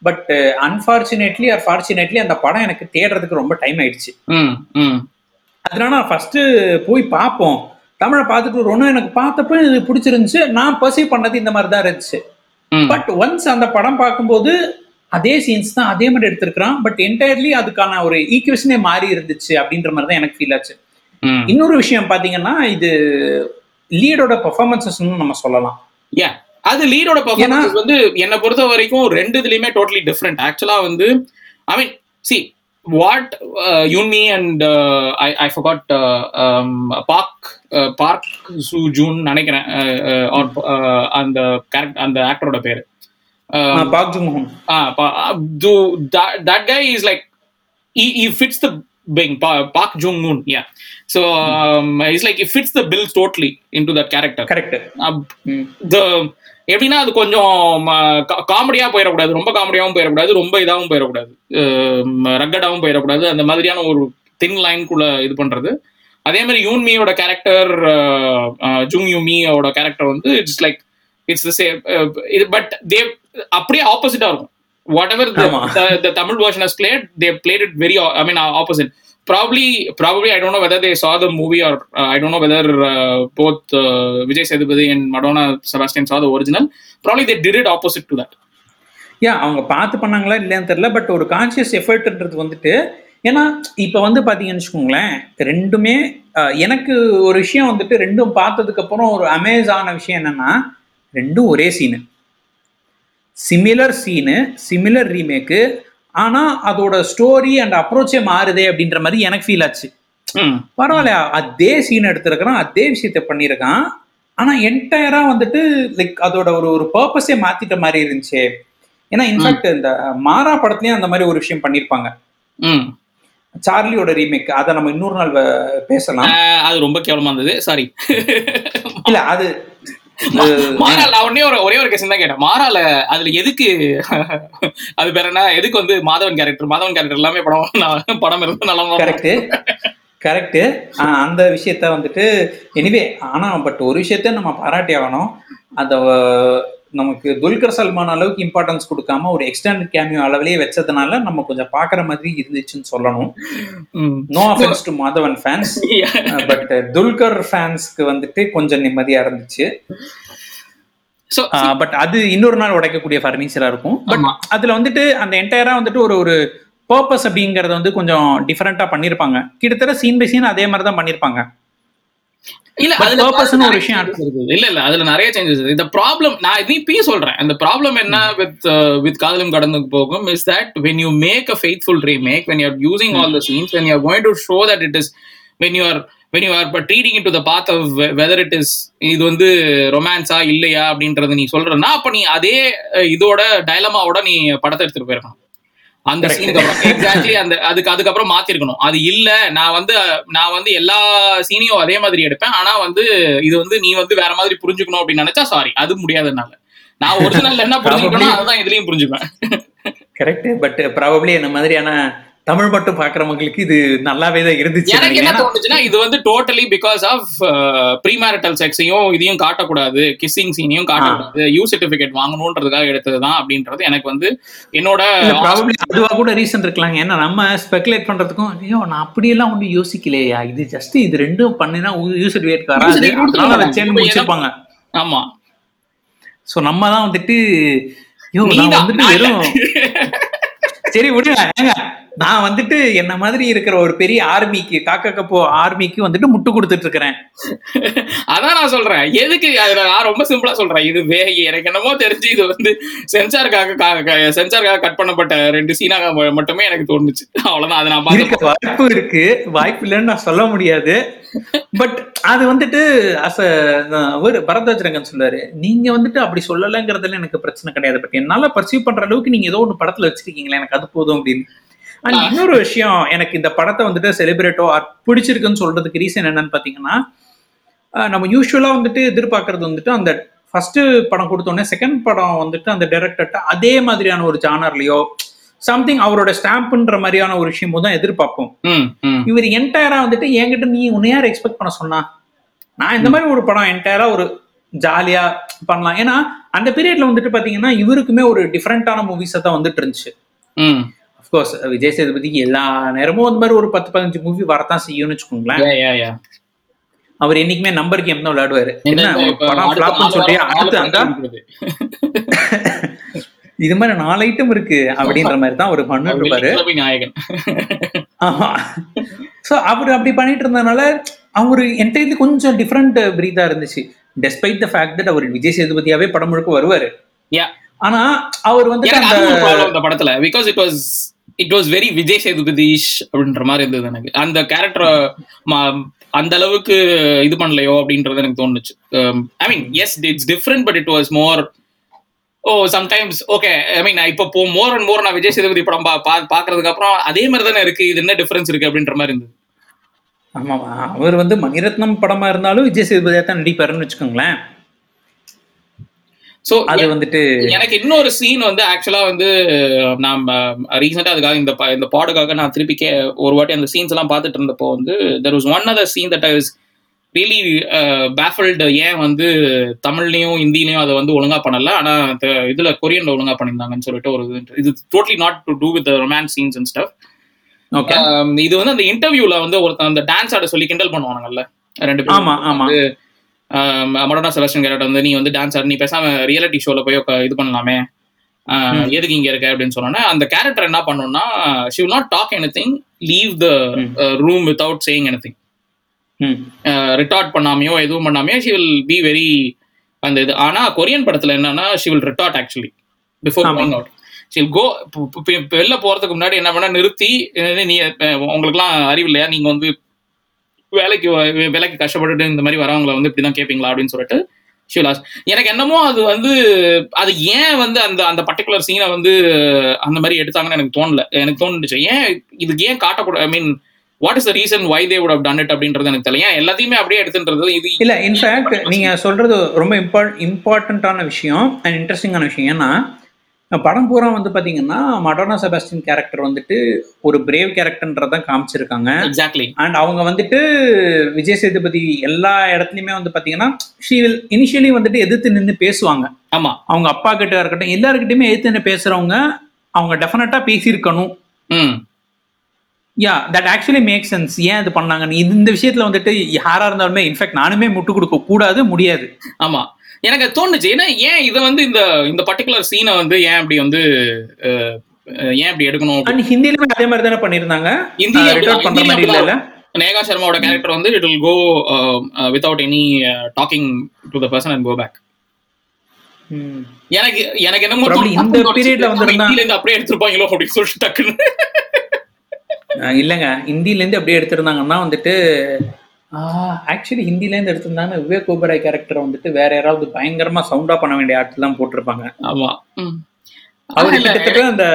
பட் அன்ஃபார்ச்சுனேட்லி ஆர் ஃபார்ச்சுனேட்லி அந்த படம் எனக்கு தேடுறதுக்கு ரொம்ப டைம் ஆயிடுச்சு. அதனால நான் ஃபர்ஸ்ட் போய் பார்ப்போம் தமிழை பார்த்துட்டு ஒன்றும் எனக்கு பார்த்தப்ப இது பிடிச்சிருந்துச்சு. நான் பர்சீவ் பண்ணது இந்த மாதிரி தான் இருந்துச்சு. பட் ஒன்ஸ் அந்த படம் பார்க்கும்போது அதே சீன்ஸ் தான் அதே மாதிரி எடுத்திருக்கிறான். பட் என்டையர்லி அதுக்கான ஒரு ஈக்குவேஷனே மாறி இருந்துச்சு அப்படின்ற மாதிரி தான் எனக்கு ஃபீல் ஆச்சு. இன்னொரு விஷயம் பார்த்தீங்கன்னா இது லீடோட பெர்ஃபார்மன்ஸஸ் நம்ம சொல்லலாம். ஏன் அது லீடோட பெர்ஃபார்மன்ஸ் வந்து என்ன பொறுத்த வரைக்கும் ரெண்டு இதுலயுமே டோட்டலி டிஃப்ரெண்ட். ஆக்சுவலா வந்து I mean see what யூன்மி and I I forgot Park Park June நினைக்கிறேன் அந்த கேரக்டர் அந்த ஆக்டரோட பேரு Park Jungwoon. Ah, uh, do that, that guy is like he, he fits the bill. Park Jungwoon, yeah. So um, mm. he's like he fits the bill totally into that character. Correct. Uh, mm. The எப்படின்னா அது கொஞ்சம் காமெடியா போயிடக்கூடாது, ரொம்ப காமெடியாவும் போயிடக்கூடாது, ரொம்ப இதாகவும் போயிடக்கூடாது, ரக்கடாவும் போயிடக்கூடாது, அந்த மாதிரியான ஒரு தின் லைன்குள்ள இது பண்றது. அதே மாதிரி யூன்மியோட கேரக்டர் ஜூங் யூமியோட கேரக்டர் வந்து it's like it's the same but they அப்படியே ஆப்போசிட்டா இருக்கும். Whatever the Tamil version has played they played it very I mean opposite. Probably probably I don't know whether they saw the movie or I don't know whether both Vijay Sethupathi and Madonna Sebastian saw the original. Probably they did it opposite to that. Yeah அவங்க பார்த்து பண்ணாங்களா இல்லையான்னு தெரியல. But ஒரு conscious எஃபர்ட்ன்றது வந்துட்டு ஏன்னா இப்போ வந்து பார்த்தீங்கன்னு வச்சுக்கோங்களேன் ரெண்டுமே எனக்கு ஒரு விஷயம் வந்துட்டு ரெண்டும் பார்த்ததுக்கு அப்புறம் ஒரு அமேசான விஷயம் என்னன்னா ரெண்டும் ஒரே scene, similar scene, similar remake, ஆனா அதோட ஸ்டோரி அண்ட் அப்ரோச்சே மாறுதே அப்படின்ற மாதிரி எனக்கு ஃபீல் ஆச்சு. பரவாயில்ல அதே சீன் எடுத்திருக்கான், அதே விஷயத்த பண்ணியிருக்கான், ஆனா என்டையரா வந்துட்டு லைக் அதோட ஒரு ஒரு பர்பஸே மாத்திட்ட மாதிரி இருந்துச்சு. ஏன்னா இன்ஃபேக்ட் இந்த மாரா படத்துலயும் அந்த மாதிரி ஒரு விஷயம் பண்ணிருப்பாங்க. சார்லியோட ரீமேக் அதை நம்ம இன்னொரு நாள் பேசலாம். அது ரொம்ப கேவலமா இருந்தது. சாரி இல்ல அது ஒரே ஒரு கேசன் தான் கேட்டேன். மாறால அதுல எதுக்கு அது பேர் என்ன எதுக்கு வந்து மாதவன் கேரக்டர் மாதவன் கேரக்டர் எல்லாமே படம் படம் இருந்து நல்லா கரெக்டு கரெக்டு அந்த விஷயத்த வந்துட்டு எனிவே. ஆனா பட் ஒரு விஷயத்த நம்ம பாராட்டி ஆகணும், அந்த நமக்கு துல்கர் சல்மான் அளவுக்கு இம்பார்ட்டன்ஸ் கொடுக்காம ஒரு எக்ஸ்டர்னல் கேமியோ அளவுலயே வச்சதுனால நம்ம கொஞ்சம் பாக்குற மாதிரி இருந்துச்சுன்னு சொல்லணும். No offence to Madhavan fans, but Dulquer ஃபேன்ஸ்க்கு வந்துட்டு கொஞ்சம் நிம்மதியா இருந்துச்சு. பட் அது இன்னொரு நாள் உடைக்கக்கூடிய ஃபர்னிச்சரா இருக்கும். பட் அதுல வந்துட்டு அந்த என்டையரா வந்துட்டு ஒரு ஒரு பர்பஸ் அப்படிங்கறத வந்து கொஞ்சம் டிஃபரெண்டா பண்ணிருப்பாங்க. கிட்டத்தட்ட சீன் பை சீன் அதே மாதிரிதான் பண்ணிருப்பாங்க. இல்ல அதுல பர்சனல் ஒரு விஷயம் இருக்குது. இல்ல இல்ல அதுல நிறைய சேஞ்சஸ். இந்த ப்ராப்ளம் நான் இப்பயும் சொல்றேன். அந்த ப்ராப்ளம் என்ன வித் வித் காதலும் கடந்துக்கு போகும் is that when you make a faithful remake, when you are using all the scenes, when you are going to show that it is when you are when you are but treating it to the path of whether it is இது வந்து ரொமான்ஸா இல்லையா அப்படின்றத நீ சொல்றனா அப்ப நீ அதே இதோட டைலமாவோட நீ படத்தை எடுத்துட்டு போயிடணும். அந்த சீனுக்கு அப்புறம் எக்ஸாக்ட்லி அந்த அதுக்கு அதுக்கப்புறம் மாத்திருக்கணும். அது இல்ல நான் வந்து நான் வந்து எல்லா சீனையும் அதே மாதிரி எடுப்பேன், ஆனா வந்து இது வந்து நீ வந்து வேற மாதிரி புரிஞ்சுக்கணும் அப்படின்னு நினைச்சா சாரி அது முடியாதுனால நான் ஒரிஜினல் என்ன புரிஞ்சுக்கணும் அதுதான் இதுலயும் புரிஞ்சுப்பேன். கரெக்ட். பட் ப்ராபப்லி இந்த மாதிரியான தமிழ் மட்டும் பாக்குறவங்களுக்கு இது நல்லாவே தான் இருந்துச்சு. எனக்கு என்ன தோணுச்சுன்னா இது வந்து டோட்டலி பிகாஸ் ஆஃப் ப்ரீமேரிட்டல் செக்ஸையும் இதையும் காட்டக்கூடாது, கிஸ்ஸிங் சீனையும் காட்டக்கூடாது, யூ சர்டிபிகேட் வாங்கணும்ன்றதுக்காக எடுத்ததுதான் அப்படின்றது எனக்கு வந்து என்னோட அதுவா கூட ரீசன் இருக்கலாம். ஏன்னா நம்ம ஸ்பெகுலேட் பண்றதுக்கும் ஐயோ நான் அப்படியெல்லாம் ஒன்றும் யோசிக்கலையா, இது ஜஸ்ட் இது ரெண்டும் பண்ணினா யூ சர்டிபிகேட் வச்சிருப்பாங்க. ஆமா சோ நம்ம தான் வந்துட்டு ஐயோ நான் வந்துட்டு வெறும் சரி விடுங்க நான் வந்துட்டு என்ன மாதிரி இருக்கிற ஒரு பெரிய ஆர்மிக்கு காக்கக்கப்போ ஆர்மிக்கு வந்துட்டு முட்டு கொடுத்துட்டு இருக்கிறேன். அதான் நான் சொல்றேன் எதுக்கு நான் ரொம்ப சிம்பிளா சொல்றேன். இது வே எனக்கு என்னமோ தெரிஞ்சு இது வந்து சென்சாருக்காக சென்சாருக்காக கட் பண்ணப்பட்ட ரெண்டு சீனாக மட்டுமே எனக்கு தோணுச்சு. அவ்வளவுதான். அது நான் பார்க்க வாய்ப்பு இருக்கு வாய்ப்பு இல்லைன்னு நான் சொல்ல முடியாது. பட் அது வந்துட்டு அச ஒரு பரத்வாஜ் ரங்கன் சொல்றாரு நீங்க வந்துட்டு அப்படி சொல்லலைங்கிறதுல எனக்கு பிரச்சனை கிடையாது, பட் என்னால பர்சீவ் பண்ற அளவுக்கு நீங்க ஏதோ ஒன்று படத்துல வச்சிருக்கீங்களா எனக்கு அது போதும் அப்படின்னு. அண்ட் இன்னொரு விஷயம் எனக்கு இந்த படத்தை வந்துட்டு செலிபிரேட்டோ பிடிச்சிருக்குன்னு சொல்றதுக்கு ரீசன் என்னன்னு பாத்தீங்கன்னா நம்ம யூஸ்வலா வந்துட்டு எதிர்பார்க்கறது வந்துட்டு அந்த ஃபர்ஸ்ட் படம் கொடுத்தோடனே செகண்ட் படம் வந்துட்டு அந்த டைரக்டர்ட்ட அதே மாதிரியான ஒரு ஜானர்லயோ சம்திங் அவரோட ஸ்டாம்ப்ன்ற மாதிரியான ஒரு விஷயமும் தான் எதிர்பார்ப்போம். இவர் என்டையரா வந்துட்டு என்கிட்ட நீ உன்னை யார் எக்ஸ்பெக்ட் பண்ண சொன்னா நான் இந்த மாதிரி ஒரு படம் என்டையரா ஒரு ஜாலியா பண்ணலாம். ஏன்னா அந்த பீரியட்ல வந்துட்டு பாத்தீங்கன்னா இவருக்குமே ஒரு டிஃப்ரெண்டான மூவிஸா தான் வந்துட்டு இருந்துச்சு. அஃப்கோர்ஸ் விஜய் சேதுபதிக்கு எல்லா நேரமும் அந்த மாதிரி ஒரு பத்து பதினஞ்சு மூவி வரத்தான் செய்யும்னு வச்சுக்கோங்களேன். அவர் என்னைக்குமே நம்பர் கேம் தான் விளையாடுவாரு. இது மாதிரி நாலு ஐட்டம் இருக்கு அப்படின்ற மாதிரி தான் அவர் பண்ணிட்டு இருப்பாரு. ஆமா, சோ அவர் அப்படி பண்ணிட்டு இருந்ததுனால அவரு என்டையர்லி கொஞ்சம் டிஃப்ரெண்ட் பிரீதா இருந்துச்சு. டெஸ்பைட் த ஃபேக்ட் தட் அவர் விஜய் சேதுபதியாவே படம் முழுக்க வருவாரு. ஆனா அவர் வந்து அந்த படத்துல because it was it was very Vijay சேதுபதிஷ் அப்படின்ற மாதிரி இருந்தது எனக்கு. அந்த கேரக்டர் அந்த அளவுக்கு இது பண்ணலையோ அப்படின்றது எனக்கு தோணுச்சு. I mean yes it's different but it was more oh sometimes okay. I mean இப்போ மோர் அண்ட் மோர் நான் விஜய் சேதுபதி படம் பா பாக்குறதுக்கு அப்புறம் அதே மாதிரி தானே இருக்கு, இது என்ன டிஃபரன்ஸ் இருக்கு அப்படின்ற மாதிரி இருந்தது. ஆமா, அவர் வந்து மணிரத்னம் படமா இருந்தாலும் விஜய் சேதுபதியா தான் நடிப்பாருன்னு வச்சுக்கோங்களேன். ஸோ அது வந்துட்டு எனக்கு இன்னொரு சீன் வந்து ஆக்சுவலா வந்து நான் ரீசெண்டா அதுக்காக இந்த இந்த பாடுக்காக நான் திருப்பி கே ஒரு வாட்டி அந்த சீன்ஸ் எல்லாம் பார்த்துட்டு இருந்தப்போ வந்து there was one other scene that I was really baffled. ஏன் வந்து தமிழ்லையும் ஹிந்திலையும் அதை வந்து ஒழுங்கா பண்ணல, ஆனா இதுல கொரியன்ல ஒழுங்கா பண்ணியிருந்தாங்கன்னு சொல்லிட்டு ஒரு இது totally not to do with romance scenes and stuff. Okay, இது வந்து அந்த இன்டர்வியூல வந்து ஒருத்தன் அந்த டான்ஸ் ஆட சொல்லி கிண்டல் பண்ணுவானுங்கல்ல ரெண்டு பேரும். ஆமா ஆமா, மடோனா செபாஸ்டியன் கேரக்டர் வந்து நீ வந்து டான்ஸ் ஆடி நீ பேசாம ரியாலிட்டி ஷோல போய் இது பண்ணலாமே, எதுக்கு இங்க இருக்க அப்படின்னு சொன்னோன்னா அந்த கேரக்டர் என்ன பண்ணோம்னா she will not talk anything, leave the room without saying anything, retort பண்ணாமையோ எதுவும் பண்ணாமையோ ஷி வில் பி வெரி அந்த இது. ஆனா கொரியன் படத்துல என்னன்னா she will retort actually before going out. வெளில போறதுக்கு முன்னாடி என்ன பண்ணா நிறுத்தி, நீ உங்களுக்கு எல்லாம் அறிவு இல்லையா, நீங்க வந்து வேலைக்கு வேலைக்கு கஷ்டப்பட்டுட்டு இந்த மாதிரி வரவங்களை வந்து இப்படிதான் கேட்பீங்களா அப்படின்னு சொல்லிட்டு ஷிவலாஸ். எனக்கு என்னமோ அது வந்து அது ஏன் வந்து அந்த அந்த பர்டிகுலர் சீனை வந்து அந்த மாதிரி எடுத்தாங்கன்னு எனக்கு தோணல. எனக்கு தோணுச்சு ஏன் இதுக்கு ஏன் காட்டக்கூடாது, I mean what is the reason why they would have done it அப்படின்றது எனக்கு தெரியல. ஏன் எல்லாத்தையுமே அப்படியே எடுத்துன்றது இது இல்ல. இன்ஃபேக்ட் நீங்க சொல்றது ரொம்ப இம்பார்ட் இம்பார்ட்டன்டான விஷயம் அண்ட் இன்ட்ரெஸ்டிங்கான விஷயம். ஏன்னா படம் பூரா வந்து பாத்தீங்கன்னா மடோனா செபாஸ்டியன் கேரக்டர் வந்துட்டு ஒரு பிரேவ் கேரக்டர்ன்றதான் காமிச்சிருக்காங்க. எக்ஸாக்ட்லி. அண்ட் அவங்க வந்துட்டு விஜய் சேதுபதி எல்லா இடத்துலயுமே வந்து பாத்தீங்கன்னா ஷீ வில் இனிஷியலி வந்துட்டு எதிர்த்து நின்று பேசுவாங்க. ஆமா, அவங்க அப்பா கிட்ட இருக்கட்டும் எல்லாருக்கிட்டையுமே எதிர்த்து நின்று பேசுறவங்க அவங்க டெஃபினட்டா பேசியிருக்கணும். Yeah, that actually make sense. ஏன் இது பண்ணாங்கன்னு இந்த விஷயத்துல வந்துட்டு யாரா இருந்தாலுமே இன்ஃபேக்ட் நானுமே முட்டு கொடுக்க கூடாது, முடியாது. ஆமா, எனக்கு தோணுச்சு ஏன்னா ஏன் இதை வந்து இந்த இந்த பர்டிகுலர் சீனை வந்து ஏன் அப்படி வந்து ஏன் அப்படி எடுக்கணும். ஹிந்தியிலுமே அதே மாதிரி தானே பண்ணியிருந்தாங்க. ஹிந்தியில நேகா சர்மாவோட கேரக்டர் வந்து it will go without any talking to the person and go back. எனக்கு எனக்கு என்னமோ இந்த பீரியட்ல வந்திருந்தா ஹிந்தியில இருந்து அப்படியே எடுத்துப்பாங்களோ அப்படி சொல்லிட்டு டக்குன்னு இல்லங்க, ஹிந்தியில இருந்து அப்படியே எடுத்திருந்தாங்கன்னா வந்துட்டு ஆக்சுவலி ஹிந்திலேருந்து எடுத்திருந்தாங்க. விவேக் ஓபராய் கேரக்டர் வந்துட்டு வேற யாராவது பயங்கரமா சவுண்டா பண்ண வேண்டிய ஆட்கள் தான் போட்டிருப்பாங்க. ஆமா, அவர் கிட்டத்தட்ட அந்த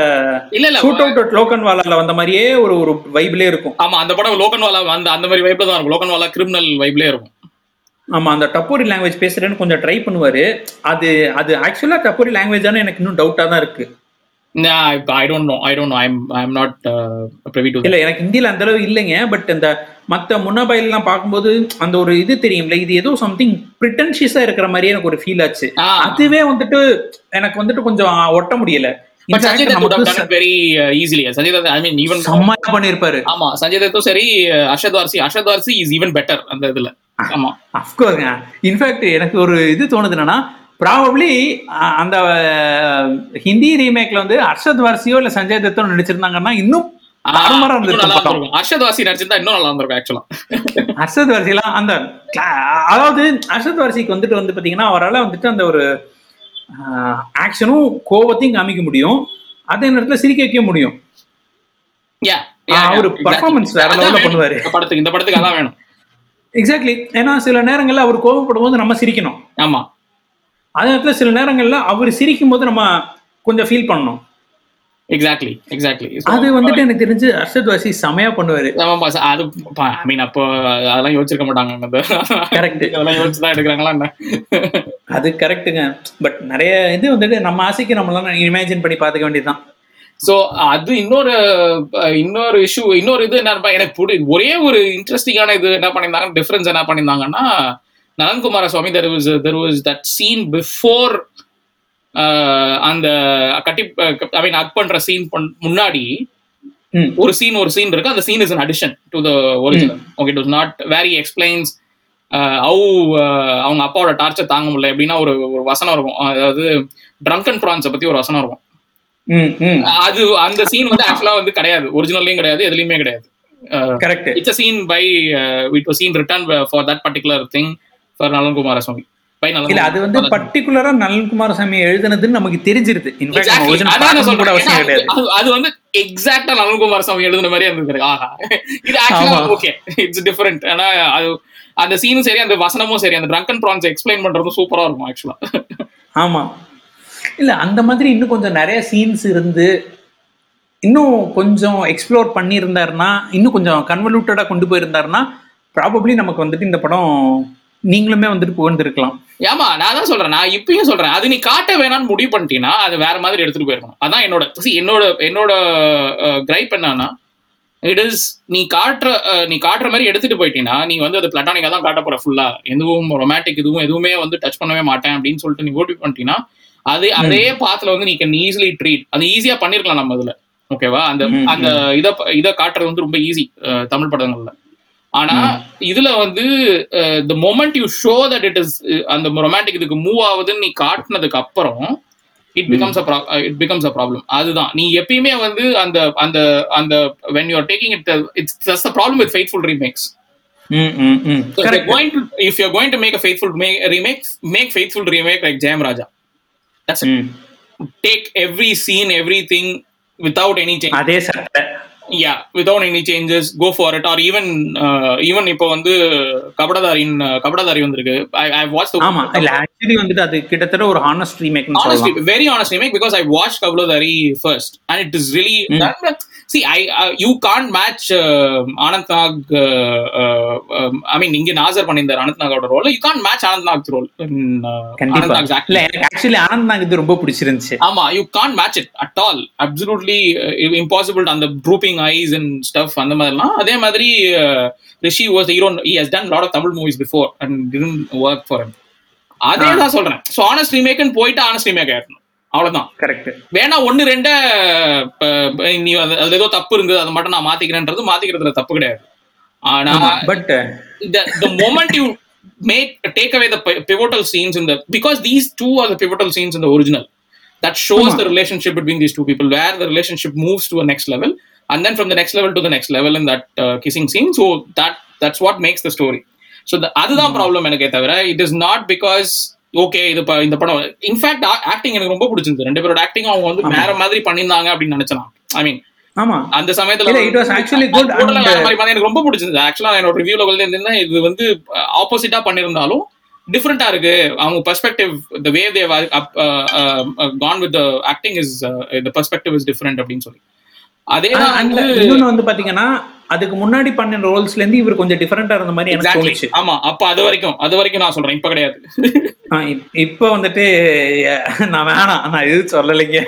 ஷூட் அவுட் அட் லோக்கன்வாலால வந்த மாதிரியே ஒரு ஒரு வைப்லயே இருக்கும். ஆமா, அந்த படம் லோக்கன்வாலா அந்த அந்த மாதிரி வைப்ல தான் இருக்கும். லோக்கன்வாலா கிரிமினல் வைப்லயே இருக்கும். ஆமா, அந்த டப்போரி லாங்குவேஜ் பேசுறேன்னு கொஞ்சம் ட்ரை பண்ணுவாரு. அது அது ஆக்சுவலா டப்போரி லாங்குவேஜானு எனக்கு இன்னும் டவுட்டா தான் இருக்கு. I don't know. I don't know. I'm, I'm not uh, privy to that. இல்ல எனக்கு ஹிந்தியில அந்த அளவு இல்லைங்க. பட் அந்த மற்ற முன்னபையில எல்லாம் பார்க்கும்போது அந்த ஒரு இது தெரியும்ல, இது ஏதோ சம்திங் பிரிட்டன்ஷியஸா இருக்கிற மாதிரி எனக்கு ஒரு ஃபீல் ஆச்சு. அதுவே வந்துட்டு எனக்கு வந்துட்டு கொஞ்சம் ஒட்ட முடியல. But Sanjay Dutt would have done it very uh, easily. Sanjay Dutt, I mean, even... சம்மாயா பண்ணிருப்பாரு. ஆமா, சஞ்சய் தத்தோ சரி, Arshad Warsi Arshad Warsi is even better அந்த இதுல. ஆமா, அஃப்கோர்ஸ். இன்ஃபேக்ட் எனக்கு ஒரு இது தோணுது என்னன்னா ப்ராபப்ளி அந்த ஹிந்தி ரீமேக்ல வந்து அர்ஷத் வார்சியோ இல்ல சஞ்சய் தத்தோ நடிச்சிருந்தாங்கன்னா இன்னும் அர்ஷத் வார்சி நடிச்சிருந்தா இன்னும் நல்லா இருந்திருக்கும். ஆக்சுவலா அர்ஷத் வார்சிலாம் அந்த அதாவது அர்ஷத் வார்சிக்கு வந்துட்டு வந்து பாத்தீங்கன்னா அவரால் வந்துட்டு அந்த ஒரு ஆக்ஷனும் கோபத்தையும் காமிக்க முடியும், அதே நேரத்துல சிரிக்க வைக்க முடியும். ஒரு பெர்ஃபார்மன்ஸ் வேற லெவல்ல பண்ணுவாரு படத்துக்கு. இந்த படத்துக்கு அதான் வேணும். எக்ஸாக்ட்லி. ஏன்னா சில நேரங்கள்ல அவர் கோபப்படும் போது நம்ம சிரிக்கணும். ஆமா, அதே நேரத்துல சில நேரங்கள்ல அவர் சிரிக்கும் போது நம்ம கொஞ்சம் ஃபீல் பண்ணணும். Exactly exactly. அது வந்துட்டு எனக்கு தெரிஞ்சு அர்ஷத் வாசி செமையா பண்ணுவாரு. ஆமா, அது ஐ மீன் அப்போ அதெல்லாம் யோசிச்சிருக்க மாட்டாங்க. கரெக்ட், அதெல்லாம் யோசிச்சு தான் எடுக்கிறாங்களா என்ன? அது கரெக்டுங்க. பட் நிறைய இது வந்துட்டு நம்ம ஆசைக்கு நம்மளால இமேஜின் பண்ணி பார்த்துக்க வேண்டியதுதான். ஸோ அது இன்னொரு இன்னொரு இஷ்யூ இன்னொரு இது என்ன, எனக்கு ஒரே ஒரு இன்ட்ரெஸ்டிங்கான இது என்ன பண்ணியிருந்தாங்க, டிஃபரன்ஸ் என்ன பண்ணியிருந்தாங்கன்னா Nalan Kumarasamy, there was a, there was that scene before அந்த கட்டி ஐ மீன் அக் பண்ற சீன் முன்னாடி ஒரு சீன் ஒரு சீன் இருக்கு. அந்த scene is an addition to the original. Okay, it was not very explains how அவங்க அப்பாவோட டார்ச்சர் தாங்க முடியல அப்படின்னா ஒரு ஒரு வசனம் இருக்கும். அதாவது ட்ரங்கன் பிரான்ஸை பத்தி ஒரு வசனம் இருக்கும். அது அந்த சீன் வந்து ஆக்சுவலா வந்து கிடையாது, ஒரிஜினல்லையும் கிடையாது, எதுலையுமே கிடையாது. It's a scene by it was seen written for that particular thing for Nalan Kumarasamy. இல்ல அது வந்து பர்டிகுலரா நலன் குமாரசாமி எழுதுனதுன்னு நமக்கு தெரிஞ்சிருது. அது வந்து எக்ஸாக்டா நலன் குமாரசாமி எழுதுன மாதிரி இருந்திருக்கு. ஆஹா, இது ஆக்சுவலா ஓகே, இட்ஸ் டிஃபரெண்ட். ஆனா அது அந்த சீனும் சரி, அந்த வசனமும் சரி, அந்த ட்ரங்க் அண்ட் பிரான்ஸ் எக்ஸ்பிளைன் பண்றதும் சூப்பரா இருக்கும் ஆக்சுவலா. ஆமா, இல்ல அந்த மாதிரி இன்னும் கொஞ்சம் நிறைய சீன்ஸ் இருந்து இன்னும் கொஞ்சம் எக்ஸ்ப்ளோர் பண்ணியிருந்தாருன்னா, இன்னும் கொஞ்சம் கன்வல்யூட்டடா கொண்டு போயிருந்தாருன்னா ப்ராபப்ளி நமக்கு வந்துட்டு இந்த படம் நீங்களுமே வந்துட்டு போயிருக்கலாம். ஆமா, நான் தான் சொல்றேன், நான் இப்பயும் சொல்றேன், அது நீ காட்ட வேணான்னு முடிவு பண்ணிட்டீங்கன்னா அது வேற மாதிரி எடுத்துட்டு போயிருக்கணும். அதான் என்னோட என்னோட என்னோட கிரைப் என்னன்னா, இட் இஸ் நீ காட்டுற நீ காட்டுற மாதிரி எடுத்துட்டு போயிட்டீங்கன்னா நீ வந்து அது பிளாட்டானிக்கா தான் காட்ட போற, ஃபுல்லா எதுவும் ரொமான்டிக் இதுவும் எதுவுமே வந்து டச் பண்ணவே மாட்டேன் அப்படின்னு சொல்லிட்டு நீ ஓட்டி பண்ணிட்டீங்கன்னா அது அதே பாத்துல வந்து நீ கேன் ஈஸிலி ட்ரீட். அது ஈஸியா பண்ணிருக்கலாம் நம்ம இதுல. ஓகேவா, அந்த அந்த இதை இதை காட்டுறது வந்து ரொம்ப ஈஸி தமிழ் படங்கள்ல. ஆனா இதுல வந்து the moment you show that it is அந்த ரொமான்டிக் இதுக்கு மூவ் ஆகுதுன்னு நீ காட்டினதுக்கு அப்புறம் it becomes it becomes a problem. அதுதான் நீ எப்பயுமே வந்து அந்த அந்த அந்த when you are taking it, it's that's the problem with faithful remakes. So if you're going to, if you're going to make a faithful remake, make faithful remake like Jayam Raja. That's it. Take every scene, everything without any change. அதே sir. Yeah, without any changes, go for it. Or even uh, even இப்போ வந்து கபட தாரி கபட தாரி வந்திருக்கு. I've watched the ஆமா இல்ல actually வந்து அது கிட்டத்தட்ட ஒரு honest remake னு சொல்லலாம். Honestly, very honest remake because I watched Kabbalo Dari first and it is really mm. that, see I uh, you can't match uh, Anantnag uh, uh, I mean இங்க நாசர் பண்ணிந்தார் Anantnag ஓட role. You can't match Anantnag's role in uh, Anantnag's actually actually Anantnag இது ரொம்ப பிடிச்சிருந்துச்சு. ஆமா, you can't match it at all. Absolutely uh, impossible. And the drooping eyes and stuff and adhe madri uh, Rishi was the hero. He has done a lot of Tamil movies before and didn't work for him. adhe da solren. So honest remake and poita honest remake aayirnu avladha correct vena one renda ni adha edho thappu irundhu adha matta na maathikirenradhu maathikiradhula thappu kedaiyadu. Ana but the, the moment you make take away the pivotal scenes in the, because these two are the pivotal scenes in the original that shows uh-huh. the relationship between these two people where the relationship moves to a next level. And then from the next level to the next level in that uh, kissing scene. So that that's what makes the story. So the other mm-hmm. problem enakku thavira, it is not because okay idu indha padam, in fact acting enakku romba pidichirundhu, rendu peroda acting avanga vandu mera maadhiri pannindanga appdi nenachana. I mean ama and the samayathila it was actually good. Totally mera maadhiri enakku romba pidichirundhu. Actually I know review level endena idu vandu opposite ah pannirundhalum different ah irukku avanga perspective, the way they have uh, uh, uh, gone with the acting is uh, the perspective is different appdin solli. அதே இன்னொன்னு வந்து பாத்தீங்கன்னா அதுக்கு முன்னாடி பண்ண ரோல்ஸ்ல இருந்து இவர் கொஞ்சம் டிஃபரெண்டா இருந்த மாதிரி எனக்கு தோணுச்சு. ஆமா, அப்ப அது வரைக்கும் அது வரைக்கும் நான் சொல்றேன், இப்ப கிடையாது. இப்ப வந்துட்டு நான் வேணாம், நான் எது சொல்லலைங்க.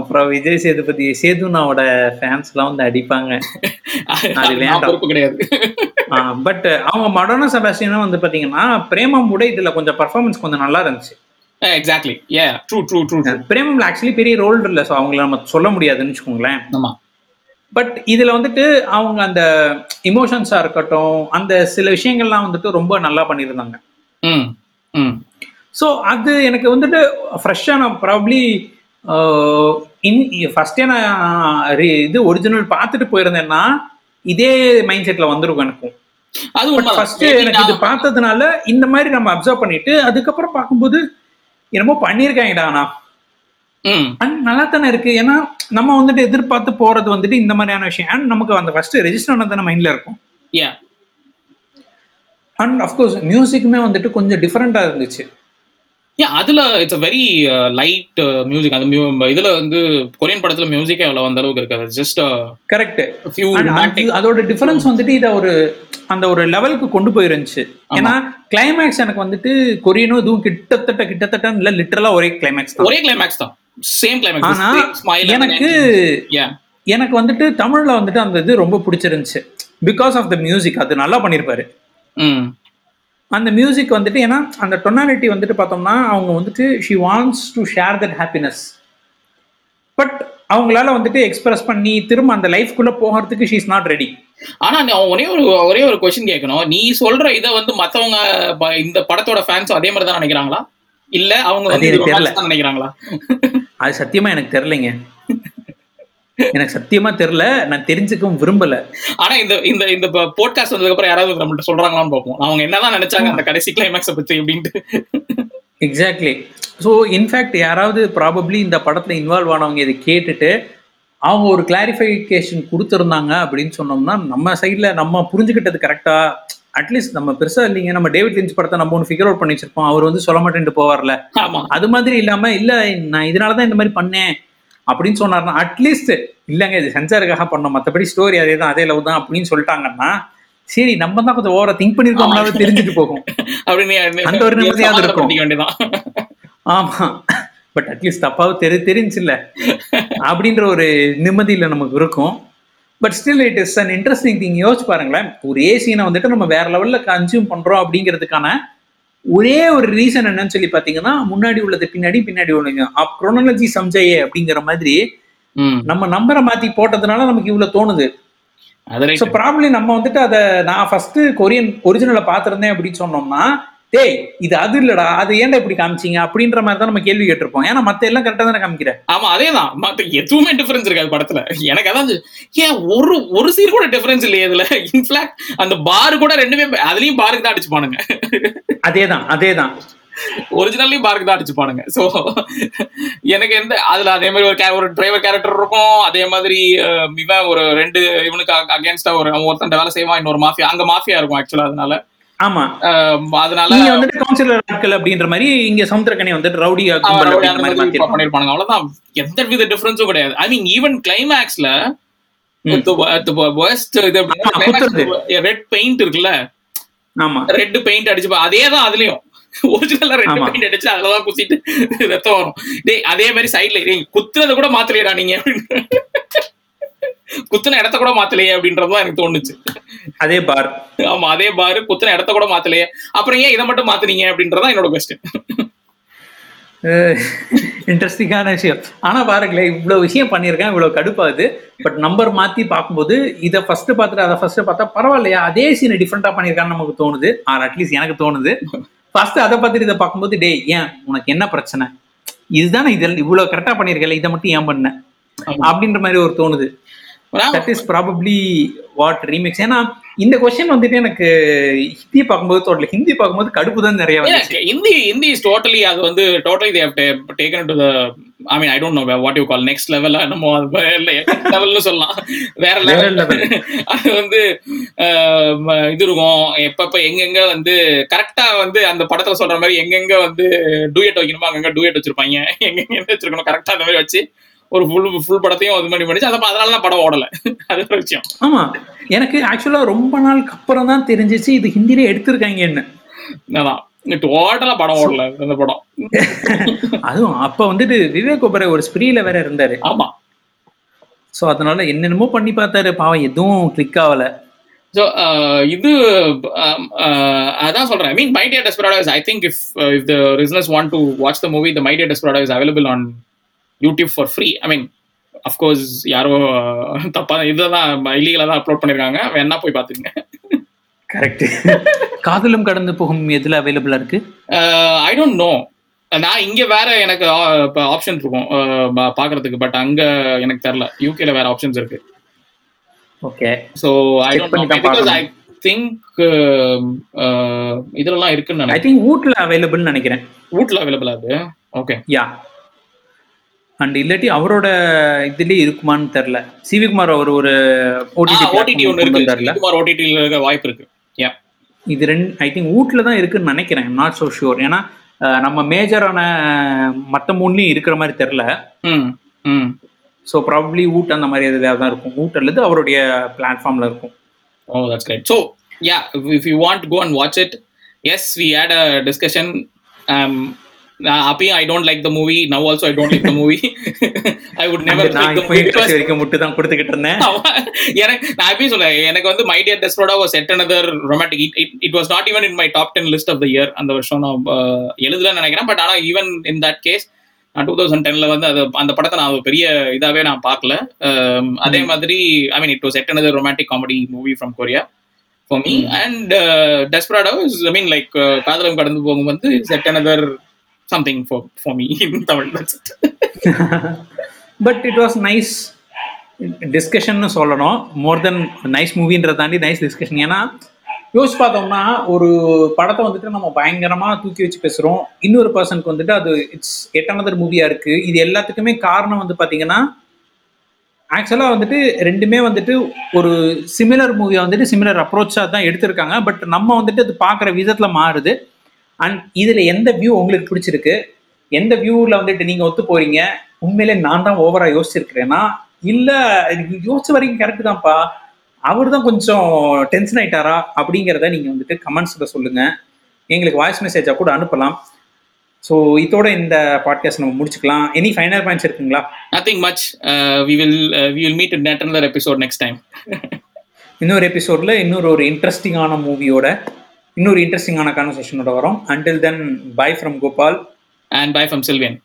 அப்புறம் விஜய் சேதுபதி சேதுனாவோட ஃபேன்ஸ் எல்லாம் வந்து அடிப்பாங்க, அது வேண்டாம் கிடையாது. பட் அவங்க மடோனா செபாஸ்டியனும் வந்து பாத்தீங்கன்னா பிரேமமோட இதுல கொஞ்சம் பெர்ஃபார்மன்ஸ் கொஞ்சம் நல்லா இருந்துச்சு. Yeah, exactly. Yeah, true, true, true. பிரேமம்ல actually பெரிய ரோல் இல்ல, சோ அவங்கள நம்ம சொல்ல முடியாதுன்னு நினைச்சுக்கோங்களேன். ஆமா, பட் இதுல வந்துட்டு அவங்க அந்த எமோஷன்ஸா இருக்கட்டும் அந்த சில விஷயங்கள்லாம் வந்துட்டு ரொம்ப நல்லா பண்ணிருந்தாங்க. ம் ம் சோ அது எனக்கு வந்துட்டு ஃப்ரெஷ்ஷா நான் ப்ராபப்லி ஃபர்ஸ்டே நான் இது ஒரிஜினல் பார்த்துட்டு போயிருந்தேன்னா இதே மைண்ட் செட்ல வந்திருக்கும் எனக்கும். அது உண்மைதான். ஃபர்ஸ்ட் எனக்கு இது பார்த்ததுனால இந்த மாதிரி நம்ம அப்சர்வ் பண்ணிட்டு அதுக்கப்புறம் பார்க்கும்போது என்னமோ பண்ணிருக்காங்கடா, நல்லா தானே இருக்கு. ஏன்னா நம்ம வந்துட்டு எதிர்பார்த்து போறது வந்துட்டு இந்த மாதிரியான விஷயம் நமக்கு அந்த ஃபர்ஸ்ட் ரெஜிஸ்டர் ஆனது மைண்ட்ல இருக்கும். அண்ட் அஃப்கோர்ஸ் மியூசிக்குமே வந்துட்டு கொஞ்சம் டிஃபரெண்டா இருந்துச்சு. அதுல it's a very light music. அந்த இதுல வந்து கொரியன் படத்துல மியூசிக்கே அவ்வளவு வந்த அளவுக்கு இருக்காது. ஜஸ்ட் கரெக்ட் ஃபியூ ரொமான்டிக், அதோட டிஃபரன்ஸ் வந்துட்டு இத ஒரு அந்த ஒரு லெவலுக்கு கொண்டு போயிருந்துச்சு. ஏன்னா கிளைமேக்ஸ் எனக்கு வந்துட்டு கொரியனும் இதுவும் கிட்டத்தட்ட கிட்டத்தட்ட இல்ல லிட்டரலா ஒரே கிளைமேக்ஸ் ஒரே கிளைமேக்ஸ் தான், சேம் கிளைமேக்ஸ். ஆனா எனக்கு எனக்கு வந்துட்டு தமிழ்ல வந்துட்டு அந்த இது ரொம்ப பிடிச்சிருந்துச்சு பிகாஸ் ஆஃப் த மியூசிக். அது நல்லா பண்ணிருப்பாரு. அந்த மியூசிக் வந்துட்டு, ஏன்னா அந்த டொனாலிட்டி வந்துட்டு பார்த்தோம்னா அவங்க வந்துட்டு she wants to share that happiness, but அவங்களால வந்துட்டு எக்ஸ்பிரஸ் பண்ணி திரும்ப அந்த லைஃப்குள்ளே போகிறதுக்கு ஷீ இஸ் நாட் ரெடி. ஆனால் ஒரே ஒரு ஒரே ஒரு கொஸ்டின் கேட்கணும், நீ சொல்ற இதை வந்து மற்றவங்க இந்த படத்தோட ஃபேன்ஸும் அதே மாதிரி தான் நினைக்கிறாங்களா இல்ல அவங்க எனக்கு தெரியல நினைக்கிறாங்களா? அது சத்தியமா எனக்கு தெரியலைங்க, எனக்கு சத்தியமா தெரியல, நான் தெரிஞ்சுக்கவும் விரும்பல. ஆனா இந்த இந்த இந்த போட்காஸ்ட் வந்ததுக்கு அப்புறம் யாராவது நம்மள்ட்ட சொல்றாங்களான்னு பார்ப்போம் அவங்க என்னதான் நினைச்சாங்க அந்த கடைசி கிளைமேக்ஸை பத்தி அப்படின்ட்டு. எக்ஸாக்ட்லி. ஸோ இன்ஃபேக்ட் யாராவது ப்ராபப்ளி இந்த படத்துல இன்வால்வ் ஆனவங்க இதை கேட்டுட்டு அவங்க ஒரு கிளாரிஃபிகேஷன் கொடுத்துருந்தாங்க அப்படின்னு சொன்னோம்னா நம்ம சைட்ல நம்ம புரிஞ்சுக்கிட்டது கரெக்டா, அட்லீஸ்ட் நம்ம பெருசா இல்லைங்க, நம்ம டேவிட் லிஞ்ச் படத்தை நம்ம ஒன்று ஃபிகர் அவுட் பண்ணி வச்சிருப்போம், அவர் வந்து சொல்ல மாட்டேன்ட்டு போவார்ல, அது மாதிரி இல்லாம இல்ல நான் இதனாலதான் இந்த மாதிரி பண்ணேன் அப்படின்னு சொன்னார்னா அட்லீஸ்ட் இல்லைங்க இது சென்சாருக்காக பண்ணோம் மற்றபடி ஸ்டோரி அதே தான் அதே லவ் தான் அப்படின்னு சொல்லிட்டாங்கன்னா சரி நம்ம தான் கொஞ்சம் ஓவரா திங்க் பண்ணிருக்கோம் தெரிஞ்சுட்டு போகும் அந்த ஒரு நிமிஷம் இருக்கும். ஆமா, பட் அட்லீஸ்ட் தப்பாவது தெரி தெரிஞ்சில்ல அப்படின்ற ஒரு நிம்மதியில நமக்கு இருக்கும். But still it is an interesting thing. யோசிச்சு பாருங்களேன், ஒரு ஏசியனை வந்துட்டு நம்ம வேற லெவலில் கன்சியூம் பண்ணுறோம் அப்படிங்கிறதுக்கான ஒரே ஒரு ரீசன் என்னன்னு சொல்லி பார்த்தீங்கன்னா முன்னாடி உள்ளது பின்னாடி பின்னாடி உள்ளது குரோனாலஜி சம்ஜையே அப்படிங்கிற மாதிரி நம்ம நம்பரை மாற்றி போட்டதுனால நமக்கு இவ்வளோ தோணுது. ஸோ ப்ராப்ளம் நம்ம வந்துட்டு அதை நான் ஃபர்ஸ்ட் கொரியன் ஒரிஜினலை பார்த்துருந்தேன் அப்படின்னு சொன்னோம்னா டேய் இது அது இல்லடா அது ஏன்டா இப்படி காமிச்சிங்க அப்படின்ற மாதிரி தான் நம்ம கேள்வி கேட்டிருப்போம். ஏன்னா மத்த எல்லாம் கரெக்டாக தானே காமிக்கிறேன். ஆமா அதே தான், மற்ற எதுவுமே டிஃபரன்ஸ் இருக்காது படத்துல. எனக்கு அதான் ஏன் ஒரு ஒரு சீன் கூட டிஃபரன்ஸ் இல்லையே இதுல. இன்ஃபேக்ட் அந்த பாரு கூட ரெண்டுமே அதுலயும் பாருக்கு தான் அடிச்சு பானுங்க. அதே தான் அதே தான் ஒரிஜினல்லையும் பார்க்கு தான் அடிச்சு பானுங்க. ஸோ எனக்கு எந்த அதுல அதே மாதிரி ஒரு ஒரு டிரைவர் கேரக்டர் இருக்கும், அதே மாதிரி இவன் ஒரு ரெண்டு இவனுக்கு அகேன்ஸ்டா ஒரு ஒருத்தன் வேலை செய்வான், இன்னொரு மாஃபியா அங்க மாஃபியா இருக்கும் ஆக்சுவலா. அதனால ஆமா அதனால நீங்க வந்துட்டு கவுன்சிலர் ஆட்கள் அப்படின்ற மாதிரி இங்க சமுத்திரக்கனி வந்துட்டு ரவுடி பண்ணிருப்பாங்க. அவ்வளவுதான், எந்த வித டிஃபரன்ஸும் கிடையாது. ஐ மீன் ஈவன் கிளைமேக்ஸ்ல ரெட் பெயிண்ட் இருக்குல்ல, ஆமா ரெட் பெயிண்ட் அடிச்சு அதேதான் அதுலயும் ஒரிஜினலா ரெட் பெயிண்ட் அடிச்சு அதுலதான் குத்திட்டு ரத்தம் வரும். டேய் அதே மாதிரி சைட்ல குத்துறத கூட மாத்தலையா நீங்க அப்படின்னு, குத்துன இடத்த கூட மாத்தலையே அப்படின்றதுதான் எனக்கு தோணுச்சு. அதே பார் ஆமா அதே பார் குத்துன இடத்த கூட மாத்தலையே, அப்புறம் ஏன் இதை மட்டும் மாத்துனீங்க அப்படின்றதான் என்னோட கொஸ்டின். இன்ட்ரெஸ்டிங்கான விஷயம். ஆனா பாருங்களேன் இவ்வளவு விஷயம் பண்ணிருக்கேன், இவ்வளவு கடுப்பாது, பட் நம்பர் மாத்தி பார்க்கும்போது இதை ஃபர்ஸ்ட் பார்த்துட்டு அதை ஃபர்ஸ்ட் பார்த்தா பரவாயில்லையா அதே சீனை டிஃப்ரெண்டா பண்ணிருக்கான்னு நமக்கு தோணுது. ஆர் அட்லீஸ்ட் எனக்கு தோணுது. ஃபர்ஸ்ட் அதை பார்த்துட்டு இதை பார்க்கும்போது டே ஏன் உனக்கு என்ன பிரச்சனை, இதுதானே இதில் இவ்வளவு கரெக்டா பண்ணிருக்கல இதை மட்டும் ஏன் பண்ண அப்படின்ற மாதிரி ஒரு தோணுது. That is probably what remix. ஏன்னா இந்த கொஸ்டின் வந்துட்டு எனக்கு ஹிந்தி பார்க்கும்போது தோட்டல ஹிந்தி பார்க்கும்போது கடுப்பு தான் நிறைய வந்துச்சு. ஹிந்தி ஹிந்தி இஸ் டோட்டலி அது வந்து totally they have taken to the I mean I don't know what you call next level ஆ நம்ம level னு சொல்லலாம், வேற level. அது வந்து இது இருக்கும் எப்பப்ப எங்கெங்க வந்து கரெக்டா வந்து அந்த படத்துல சொல்ற மாதிரி எங்கெங்க வந்து டூயட் வைக்கணுமோ அங்கங்க டூயட் வச்சிருப்பாங்க, எங்கெங்க என்ன வச்சிருக்கணும் கரெக்டா அந்த மாதிரி வச்சு ஒரு ஃபுல் ஃபுல் படத்தையும் அது மாதிரி பண்ணிச்சு. அதை அதனால தான் படம் ஓடலை, அது ஒரு விஷயம். ஆமாம் எனக்கு ஆக்சுவலாக ரொம்ப நாளுக்கு அப்புறம் தான் தெரிஞ்சிச்சு இது ஹிந்திலே எடுத்திருக்காங்க என்ன, அதான் டோட்டலாக படம் ஓடலை அந்த படம். அதுவும் அப்போ வந்துட்டு விவேக் ஓபராய் ஒரு ஸ்ப்ரீல வேற இருந்தார். ஆமாம் ஸோ அதனால என்னென்னமோ பண்ணி பார்த்தாரு பாவம், எதுவும் கிளிக் ஆகலை. ஸோ இது அதான் சொல்கிறேன். I mean my dear desperado I think if if the listeners want to watch the movie the my dear desperado is available on YouTube for free. I mean of course யாரோ தப்பா இதுதான் இல்லீகலாக தான் upload பண்ணியிருக்காங்க, வேணா போய் பார்த்துங்க. கரெக்ட். காதலும் கடந்து போகும் எதில் அவைலபிளாக இருக்கு ஐ டோன்ட் நோ, நான் இங்கே வேற எனக்கு ஆப்ஷன் இருக்கும் பார்க்கறதுக்கு, பட் அங்கே எனக்கு தெரில. யூகேல வேற ஆப்ஷன்ஸ் இருக்கு. Okay so I don't I think இதெல்லாம் இருக்குன்னு ஐ திங்க் ஊட்ல அவைலபிள்னு நினைக்கிறேன். ஊட்ல அவைலபிளா இருக்கு. ஓகே யா அண்ட் இல்லாட்டி அவரோட இதுலயே இருக்குமான்னு தெரியல. சிவிகுமார் அவர் ஒரு ஓடிடி ஓடிடில வாய்ப்பு இருக்கு. இது ரெண்டு ஐ திங்க் ஊட்ல தான் இருக்குன்னு நினைக்கிறேன். நாட் சோ ஷூர், ஏன்னா நம்ம மேஜரான மற்ற மூணுலயும் இருக்கிற மாதிரி தெரியல. ஸோ ப்ராபப்ளி ஊட் அந்த மாதிரி இதுல தான் இருக்கும். ஊட் அல்லது அவருடைய பிளாட்ஃபார்ம்ல இருக்கும். Oh that's right. So yeah if you want to go and watch it. Yes we had a discussion. அப்பயும் I don't like the movie, now also I don't like the movie. I would never like the movie. நான் வரைக்கும் முட்டு தான் கொடுத்துக்கிட்டு இருந்தேன். எனக்கு நான் அப்பயும் சொல்ல, எனக்கு வந்து my dear desperado was yet another romantic. It was not even in my top ten list of the year. அந்த வருஷம் நான் எழுதலன்னு நினைக்கிறேன். பட் ஆனால் ஈவன் இன் தட் கேஸ் நான் டூ தௌசண்ட் டென்ல வந்து அது அந்த படத்தை நான் பெரிய இதாகவே நான் பார்க்கல. அதே மாதிரி I mean it was yet another romantic comedy movie from Korea for me. Mm. And uh, Desperado is, I mean, like Kadalam Kadandu Pogum vandu is that another something for for me in Tamil, that's it. But it was nice discussion nu solano, more than nice movie endra thandi nice discussion. Ena யோசி பார்த்தோம்னா ஒரு படத்தை வந்துட்டு நம்ம பயங்கரமா தூக்கி வச்சு பேசுறோம், இன்னொரு பர்சனுக்கு வந்துட்டு அது இட்ஸ் எட் another மூவியா இருக்கு. இது எல்லாத்துக்குமே காரணம் வந்து பாத்தீங்கன்னா ஆக்சுவலாக வந்துட்டு ரெண்டுமே வந்துட்டு ஒரு சிமிலர் மூவியை வந்துட்டு சிமிலர் அப்ரோச்சாக தான் எடுத்திருக்காங்க. பட் நம்ம வந்துட்டு அது பார்க்குற விதத்தில் மாறுது. அண்ட் இதில் எந்த வியூ உங்களுக்கு பிடிச்சிருக்கு, எந்த வியூவில் வந்துட்டு நீங்கள் ஒத்து போகிறீங்க, உண்மையிலே நான் தான் ஓவராக யோசிச்சிருக்கிறேன்னா இல்லை யோசிச்ச வரைக்கும் கரெக்டு தான்ப்பா, அவர் தான் கொஞ்சம் டென்ஷன் ஆகிட்டாரா அப்படிங்கிறத நீங்கள் வந்துட்டு கமெண்ட்ஸில் சொல்லுங்கள். எங்களுக்கு வாய்ஸ் மெசேஜாக கூட அனுப்பலாம். So இதோட இந்த பாட்காஸ்ட் நம்ம முடிச்சுக்கலாம். எனி ஃபைனல் பாயிண்ட்ஸ் இருக்குங்களா? Nothing much. we will uh, we will meet in another episode next time. இன்னொரு எபிசோட்ல இன்னொரு ஒரு இன்ட்ரஸ்டிங்கான மூவியோட இன்னொரு இன்ட்ரஸ்டிங்கான கான்வர்சேஷனோட வரோம். until then, bye from Gopal and bye from Sylvian.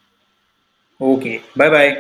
Okay, bye bye.